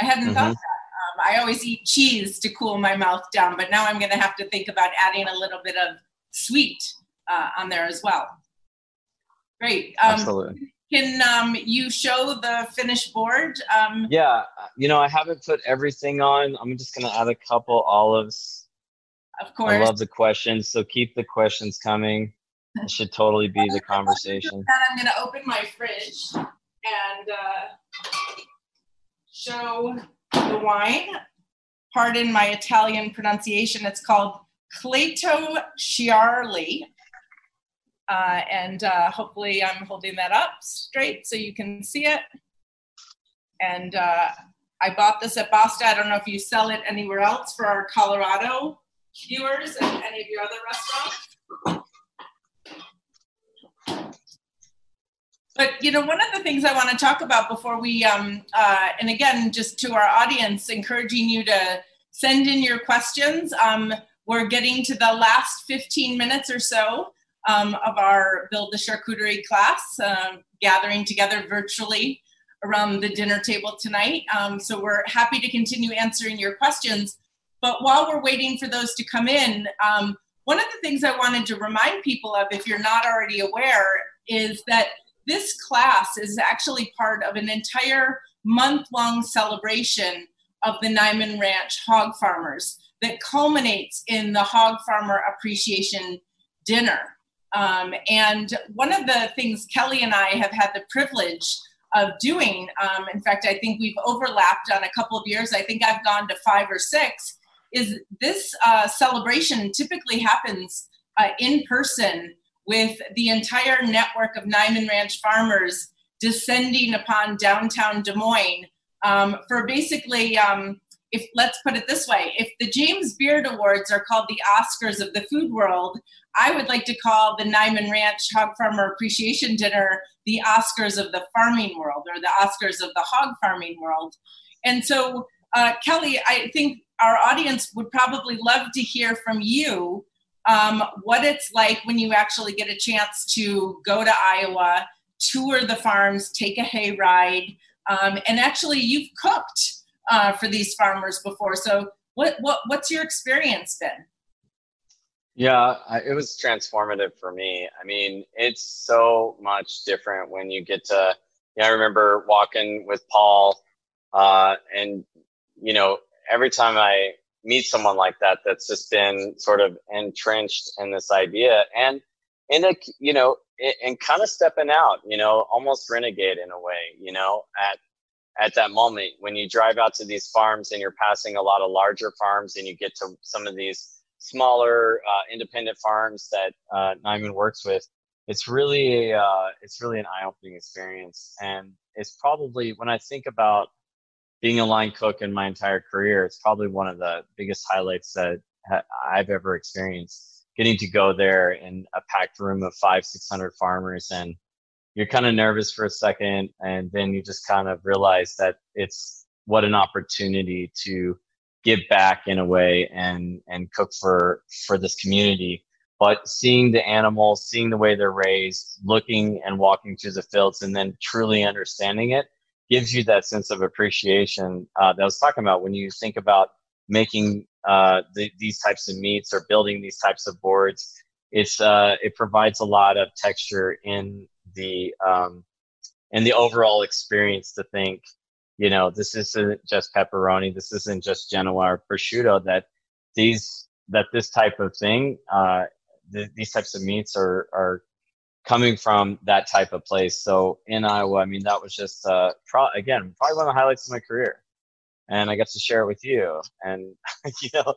I hadn't mm-hmm. thought that. Um, I always eat cheese to cool my mouth down, but now I'm going to have to think about adding a little bit of sweet uh, on there as well. Great. Um, Absolutely. Can um, you show the finished board? Um, yeah. You know, I haven't put everything on. I'm just going to add a couple olives. Of course. I love the questions, so keep the questions coming. It should totally be the conversation. I'm going to open my fridge and uh, show the wine. Pardon my Italian pronunciation. It's called Cleto Sciarli. Uh, and uh, hopefully I'm holding that up straight so you can see it. And uh, I bought this at Basta. I don't know if you sell it anywhere else for our Colorado viewers and any of your other restaurants. But, you know, one of the things I want to talk about before we, um, uh, and again, just to our audience, encouraging you to send in your questions. Um, we're getting to the last fifteen minutes or so. Um, of our Build the Charcuterie class, uh, gathering together virtually around the dinner table tonight. Um, so we're happy to continue answering your questions. But while we're waiting for those to come in, um, one of the things I wanted to remind people of, if you're not already aware, is that this class is actually part of an entire month-long celebration of the Niman Ranch hog farmers that culminates in the Hog Farmer Appreciation Dinner. Um, and one of the things Kelly and I have had the privilege of doing, um, in fact, I think we've overlapped on a couple of years, I think I've gone to five or six, is this uh, celebration typically happens uh, in person with the entire network of Niman Ranch farmers descending upon downtown Des Moines um, for basically, um, if let's put it this way, if the James Beard Awards are called the Oscars of the food world, I would like to call the Niman Ranch Hog Farmer Appreciation Dinner the Oscars of the farming world, or the Oscars of the hog farming world. And so, uh, Kelly, I think our audience would probably love to hear from you um, what it's like when you actually get a chance to go to Iowa, tour the farms, take a hay ride, um, and actually you've cooked uh, for these farmers before. So what, what what's your experience been? Yeah, it was transformative for me. I mean, it's so much different when you get to, you know, I remember walking with Paul uh, and, you know, every time I meet someone like that, that's just been sort of entrenched in this idea and, in a, you know, it, and kind of stepping out, you know, almost renegade in a way, you know, at, at that moment when you drive out to these farms and you're passing a lot of larger farms and you get to some of these smaller uh, independent farms that uh, Niman works with, it's really, uh, it's really an eye-opening experience. And it's probably, when I think about being a line cook in my entire career, it's probably one of the biggest highlights that ha- I've ever experienced, getting to go there in a packed room of five, six hundred farmers. And you're kind of nervous for a second. And then you just kind of realize that it's what an opportunity to give back in a way and, and cook for, for this community. But seeing the animals, seeing the way they're raised, looking and walking through the fields and then truly understanding it gives you that sense of appreciation uh, that I was talking about when you think about making uh, the, these types of meats or building these types of boards. It's uh, it provides a lot of texture in the um, in the overall experience to think, you know, this isn't just pepperoni, this isn't just Genoa or prosciutto, that these that this type of thing, uh, th- these types of meats are are coming from that type of place. So in Iowa, I mean, that was just, uh, pro- again, probably one of the highlights of my career. And I got to share it with you. And, you know, well,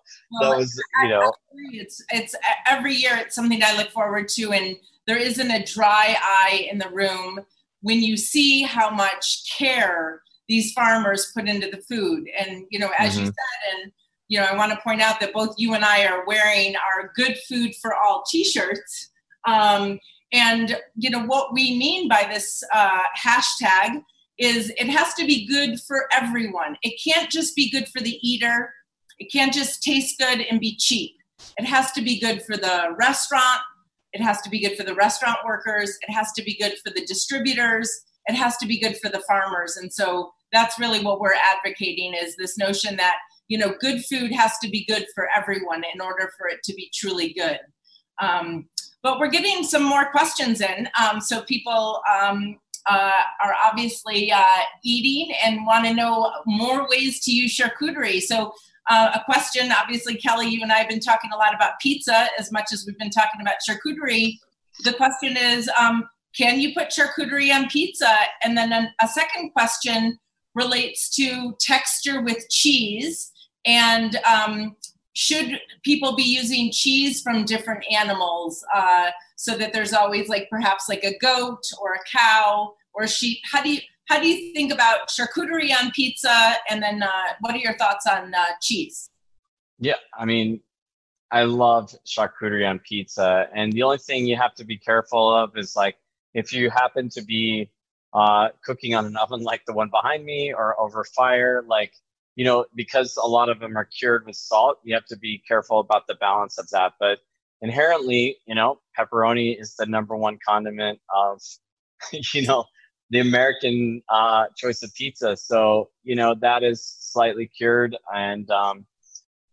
that was, you know. It's, it's every year, it's something that I look forward to. And there isn't a dry eye in the room when you see how much care these farmers put into the food. And, you know, as mm-hmm. you said, and, you know, I want to point out that both you and I are wearing our Good Food for All t-shirts. Um, and, you know, what we mean by this uh, hashtag is it has to be good for everyone. It can't just be good for the eater. It can't just taste good and be cheap. It has to be good for the restaurant. It has to be good for the restaurant workers. It has to be good for the distributors. It has to be good for the farmers. And so that's really what we're advocating, is this notion that, you know, good food has to be good for everyone in order for it to be truly good. Um, but we're getting some more questions in. Um, so people um, uh, are obviously uh, eating and want to know more ways to use charcuterie. So uh, a question, obviously, Kelly, you and I have been talking a lot about pizza as much as we've been talking about charcuterie. The question is, um, can you put charcuterie on pizza? And then an, a second question relates to texture with cheese. And um, should people be using cheese from different animals uh, so that there's always like perhaps like a goat or a cow or a sheep? How do you how do you think about charcuterie on pizza? And then uh, what are your thoughts on uh, cheese? Yeah, I mean, I love charcuterie on pizza. And the only thing you have to be careful of is like if you happen to be uh, cooking on an oven like the one behind me or over fire, like, you know, because a lot of them are cured with salt, you have to be careful about the balance of that. But inherently, you know, pepperoni is the number one condiment of, you know, the American uh, choice of pizza. So, you know, that is slightly cured and, um,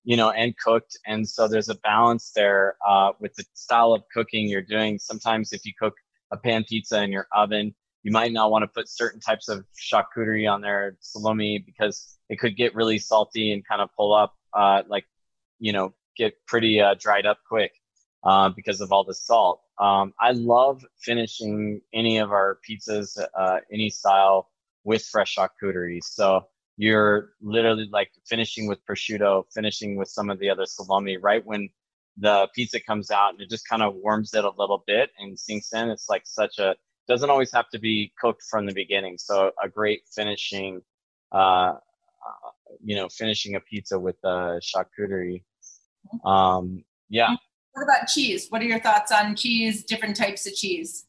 you know, and cooked. And so there's a balance there uh, with the style of cooking you're doing. Sometimes if you cook a pan pizza in your oven, you might not want to put certain types of charcuterie on there, salami, because it could get really salty and kind of pull up, uh, like, you know, get pretty uh, dried up quick uh, because of all the salt. Um, I love finishing any of our pizzas, uh, any style, with fresh charcuterie. So you're literally like finishing with prosciutto, finishing with some of the other salami right when the pizza comes out, and it just kind of warms it a little bit and sinks in. It's like such a doesn't always have to be cooked from the beginning. So a great finishing, uh, uh, you know, finishing a pizza with uh, charcuterie. Um, yeah. What about cheese? What are your thoughts on cheese, different types of cheese?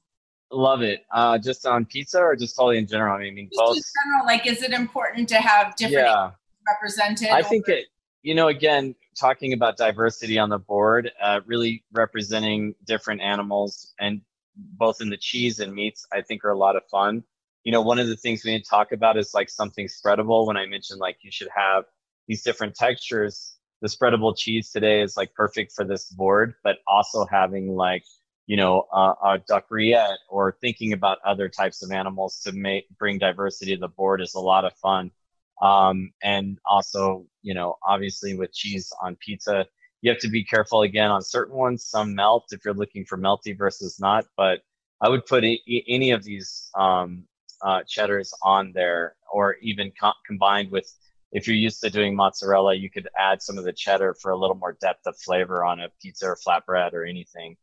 Love it. Uh, just on pizza or just totally in general? I mean, just both. In general, like, is it important to have different yeah. represented? I think over- it, you know, again, talking about diversity on the board, uh, really representing different animals and both in the cheese and meats, I think, are a lot of fun. You know, one of the things we didn't talk about is like something spreadable. When I mentioned like you should have these different textures, the spreadable cheese today is like perfect for this board, but also having like, you know, uh, a duck rillette or thinking about other types of animals to make bring diversity to the board is a lot of fun. Um, and also, you know, obviously with cheese on pizza, you have to be careful again on certain ones. Some melt if you're looking for melty versus not. But I would put a- any of these um, uh, cheddars on there, or even co- combined with, if you're used to doing mozzarella, you could add some of the cheddar for a little more depth of flavor on a pizza or flatbread or anything.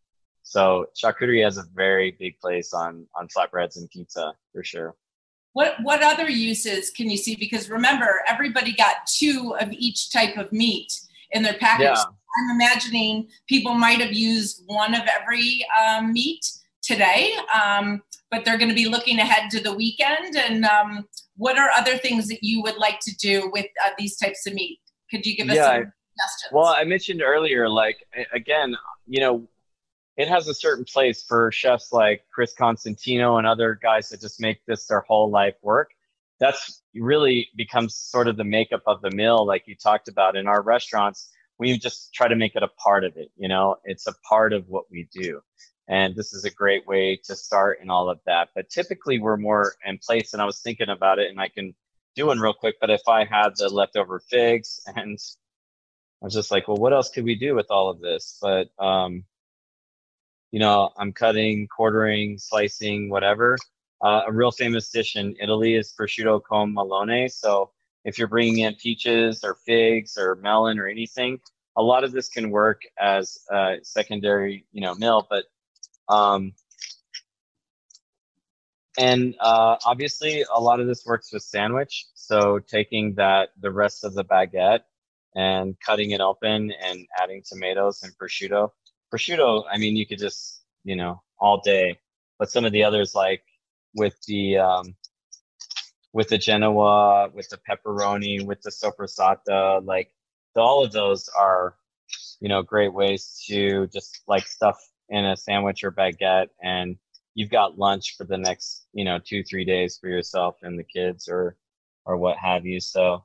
So charcuterie has a very big place on on flatbreads and pizza for sure. What what other uses can you see? Because remember, everybody got two of each type of meat in their package. Yeah. I'm imagining people might have used one of every um, meat today, um, but they're going to be looking ahead to the weekend. And um, what are other things that you would like to do with uh, these types of meat? Could you give us yeah, some suggestions? Well, I mentioned earlier, like, again, you know, it has a certain place for chefs like Chris Constantino and other guys that just make this their whole life work. That's really becomes sort of the makeup of the meal, like you talked about. In our restaurants, we just try to make it a part of it. You know, it's a part of what we do. And this is a great way to start and all of that. But typically we're more in place, and I was thinking about it, and I can do one real quick. But if I had the leftover figs, and I was just like, well, what else could we do with all of this? But, um, you know, I'm cutting, quartering, slicing, whatever. Uh, a real famous dish in Italy is prosciutto con melone. So if you're bringing in peaches or figs or melon or anything, a lot of this can work as a secondary, you know, meal. But um, and uh, obviously a lot of this works with sandwich. So taking that, the rest of the baguette, and cutting it open and adding tomatoes and prosciutto. Prosciutto, I mean, you could just, you know, all day. But some of the others, like with the um, with the Genoa, with the pepperoni, with the soppressata, like the, all of those are, you know, great ways to just like stuff in a sandwich or baguette, and you've got lunch for the next, you know, two, three days for yourself and the kids, or or what have you. So,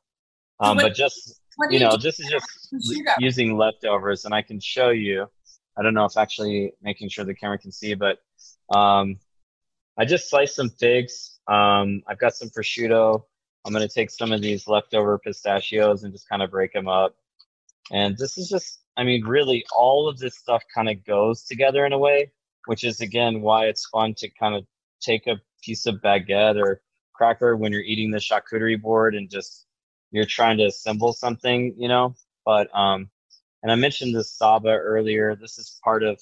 um, what, but just, you know, this is just using leftovers, and I can show you. I don't know if actually making sure the camera can see, but um, I just sliced some figs. Um, I've got some prosciutto. I'm going to take some of these leftover pistachios and just kind of break them up. And this is just, I mean, really all of this stuff kind of goes together in a way, which is, again, why it's fun to kind of take a piece of baguette or cracker when you're eating the charcuterie board and just you're trying to assemble something, you know. But um, and I mentioned this saba earlier. This is part of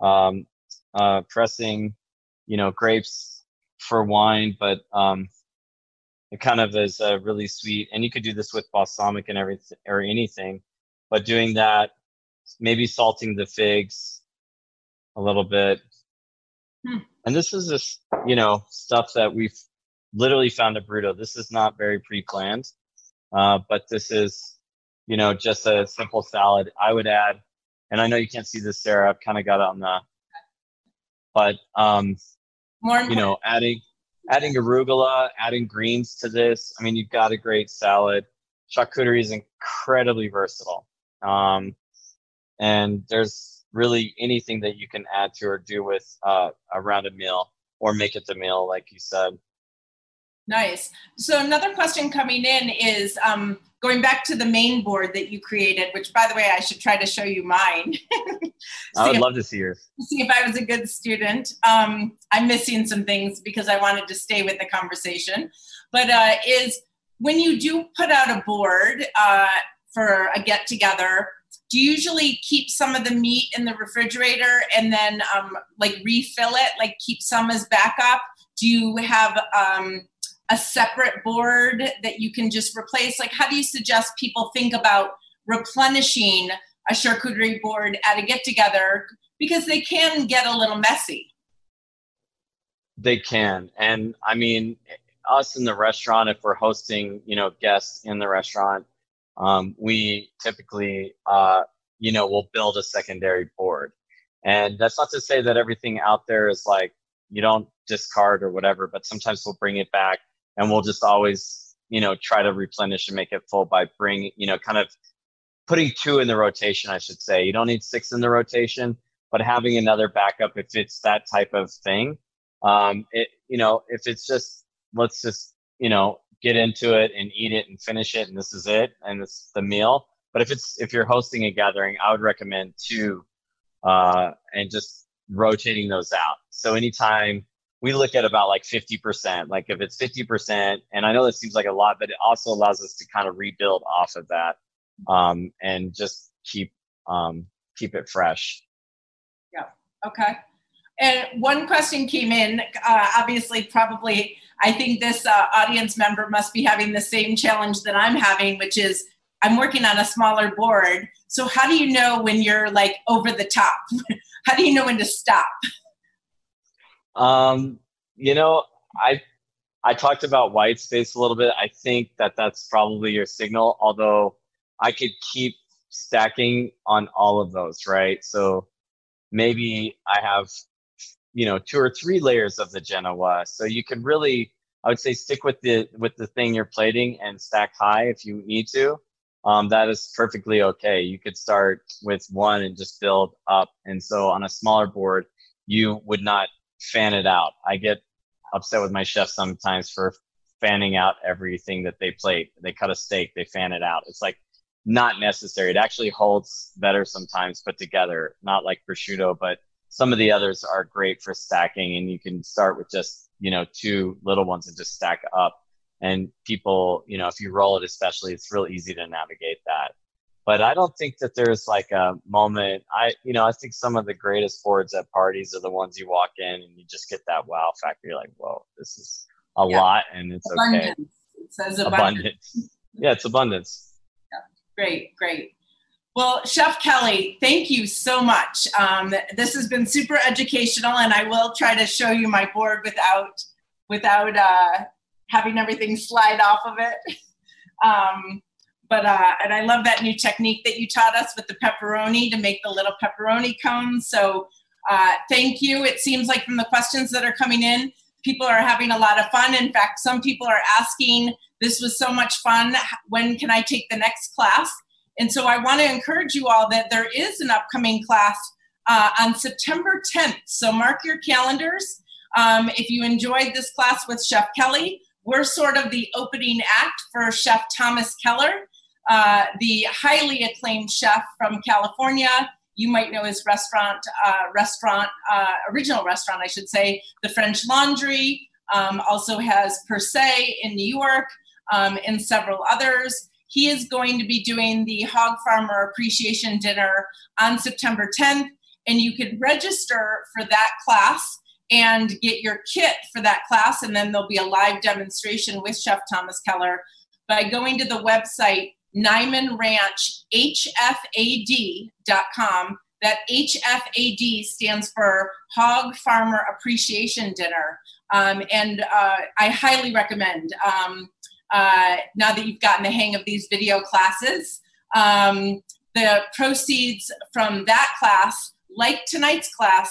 um, uh, pressing, you know, grapes for wine, but um, it kind of is uh, really sweet. And you could do this with balsamic and everything or anything, but doing that, maybe salting the figs a little bit. Hmm. And this is just, you know, stuff that we've literally found at Bruto. This is not very pre-planned, uh, but this is, you know, just a simple salad. I would add, and I know you can't see this, Sarah, I've kind of got it on the, but, um, More you know, adding adding arugula, adding greens to this. I mean, you've got a great salad. Charcuterie is incredibly versatile. Um, and there's really anything that you can add to or do with uh, around a meal, or make it the meal, like you said. Nice. So another question coming in is um, going back to the main board that you created, which, by the way, I should try to show you mine. I would love to see yours. See if I was a good student. Um, I'm missing some things because I wanted to stay with the conversation. But uh, is when you do put out a board uh, for a get together, do you usually keep some of the meat in the refrigerator and then um, like refill it, like keep some as backup? Do you have um, a separate board that you can just replace? Like, how do you suggest people think about replenishing a charcuterie board at a get together? Because they can get a little messy. They can. And I mean, us in the restaurant, if we're hosting, you know, guests in the restaurant, um, we typically, uh, you know, will build a secondary board. And that's not to say that everything out there is like, you don't discard or whatever, but sometimes we'll bring it back. And we'll just always, you know, try to replenish and make it full by bringing, you know, kind of putting two in the rotation, I should say. You don't need six in the rotation, but having another backup if it's that type of thing. Um, it, you know, if it's just, let's just, you know, get into it and eat it and finish it, and this is it, and it's the meal. But if it's, if you're hosting a gathering, I would recommend two uh, and just rotating those out. So anytime, we look at about like fifty percent, like if it's fifty percent, and I know that seems like a lot, but it also allows us to kind of rebuild off of that um, and just keep, um, keep it fresh. Yeah. Okay. And one question came in, uh, obviously probably, I think this uh, audience member must be having the same challenge that I'm having, which is I'm working on a smaller board. So how do you know when you're like over the top? How do you know when to stop? Um, you know, I, I talked about white space a little bit. I think that that's probably your signal. Although I could keep stacking on all of those, right? So maybe I have, you know, two or three layers of the Genoa. So you can really, I would say, stick with the with the thing you're plating and stack high if you need to. Um, that is perfectly okay. You could start with one and just build up. And so on a smaller board, you would not fan it out. I get upset with my chef sometimes for fanning out everything that they plate. They cut a steak, they fan it out. It's like not necessary. It actually holds better sometimes put together, not like prosciutto, but some of the others are great for stacking. And you can start with just, you know, two little ones and just stack up. And people, you know, if you roll it, especially, it's real easy to navigate that. But I don't think that there's like a moment. I, you know, I think some of the greatest boards at parties are the ones you walk in and you just get that wow factor. You're like, whoa, this is a yeah. lot, and it's abundance. Okay. It says abundance. abundance. Yeah, it's abundance. Yeah. Great, great. Well, Chef Kelly, thank you so much. Um, this has been super educational, and I will try to show you my board without, without, uh, having everything slide off of it. Um, but, uh, and I love that new technique that you taught us with the pepperoni to make the little pepperoni cones. So uh, thank you. It seems like from the questions that are coming in, people are having a lot of fun. In fact, some people are asking, this was so much fun, when can I take the next class? And so I want to encourage you all that there is an upcoming class uh, on September tenth. So mark your calendars. Um, if you enjoyed this class with Chef Kelly, we're sort of the opening act for Chef Thomas Keller, uh, the highly acclaimed chef from California. You might know his restaurant, uh, restaurant uh, original restaurant, I should say, The French Laundry, um, also has Per Se in New York, um, and several others. He is going to be doing the Hog Farmer Appreciation Dinner on September tenth, and you can register for that class and get your kit for that class, and then there'll be a live demonstration with Chef Thomas Keller by going to the website Niman Ranch H F A D dot com. That H F A D stands for Hog Farmer Appreciation Dinner, um, and uh, I highly recommend. Um, uh, now that you've gotten the hang of these video classes, um, the proceeds from that class, like tonight's class,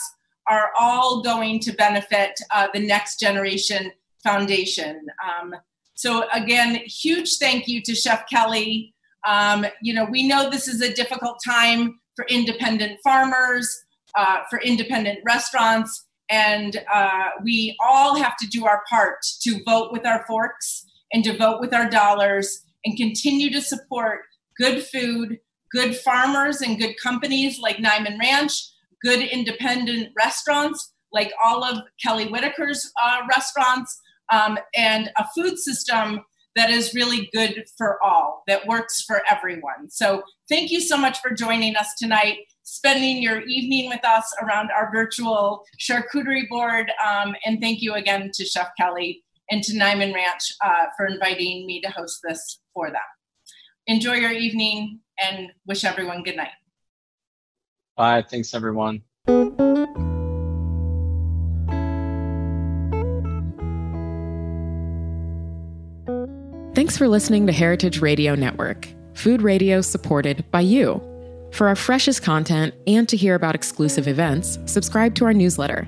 are all going to benefit uh, the Next Generation Foundation. Um, so again, huge thank you to Chef Kelly. Um, you know, we know this is a difficult time for independent farmers, uh, for independent restaurants, and uh, we all have to do our part to vote with our forks and to vote with our dollars and continue to support good food, good farmers, and good companies like Niman Ranch, good independent restaurants like all of Kelly Whitaker's uh, restaurants, um, and a food system that is really good for all, that works for everyone. So thank you so much for joining us tonight, spending your evening with us around our virtual charcuterie board. Um, and thank you again to Chef Kelly and to Niman Ranch uh, for inviting me to host this for them. Enjoy your evening and wish everyone good night. Bye. Thanks, everyone. Thanks for listening to Heritage Radio Network, food radio supported by you. For our freshest content and to hear about exclusive events, subscribe to our newsletter.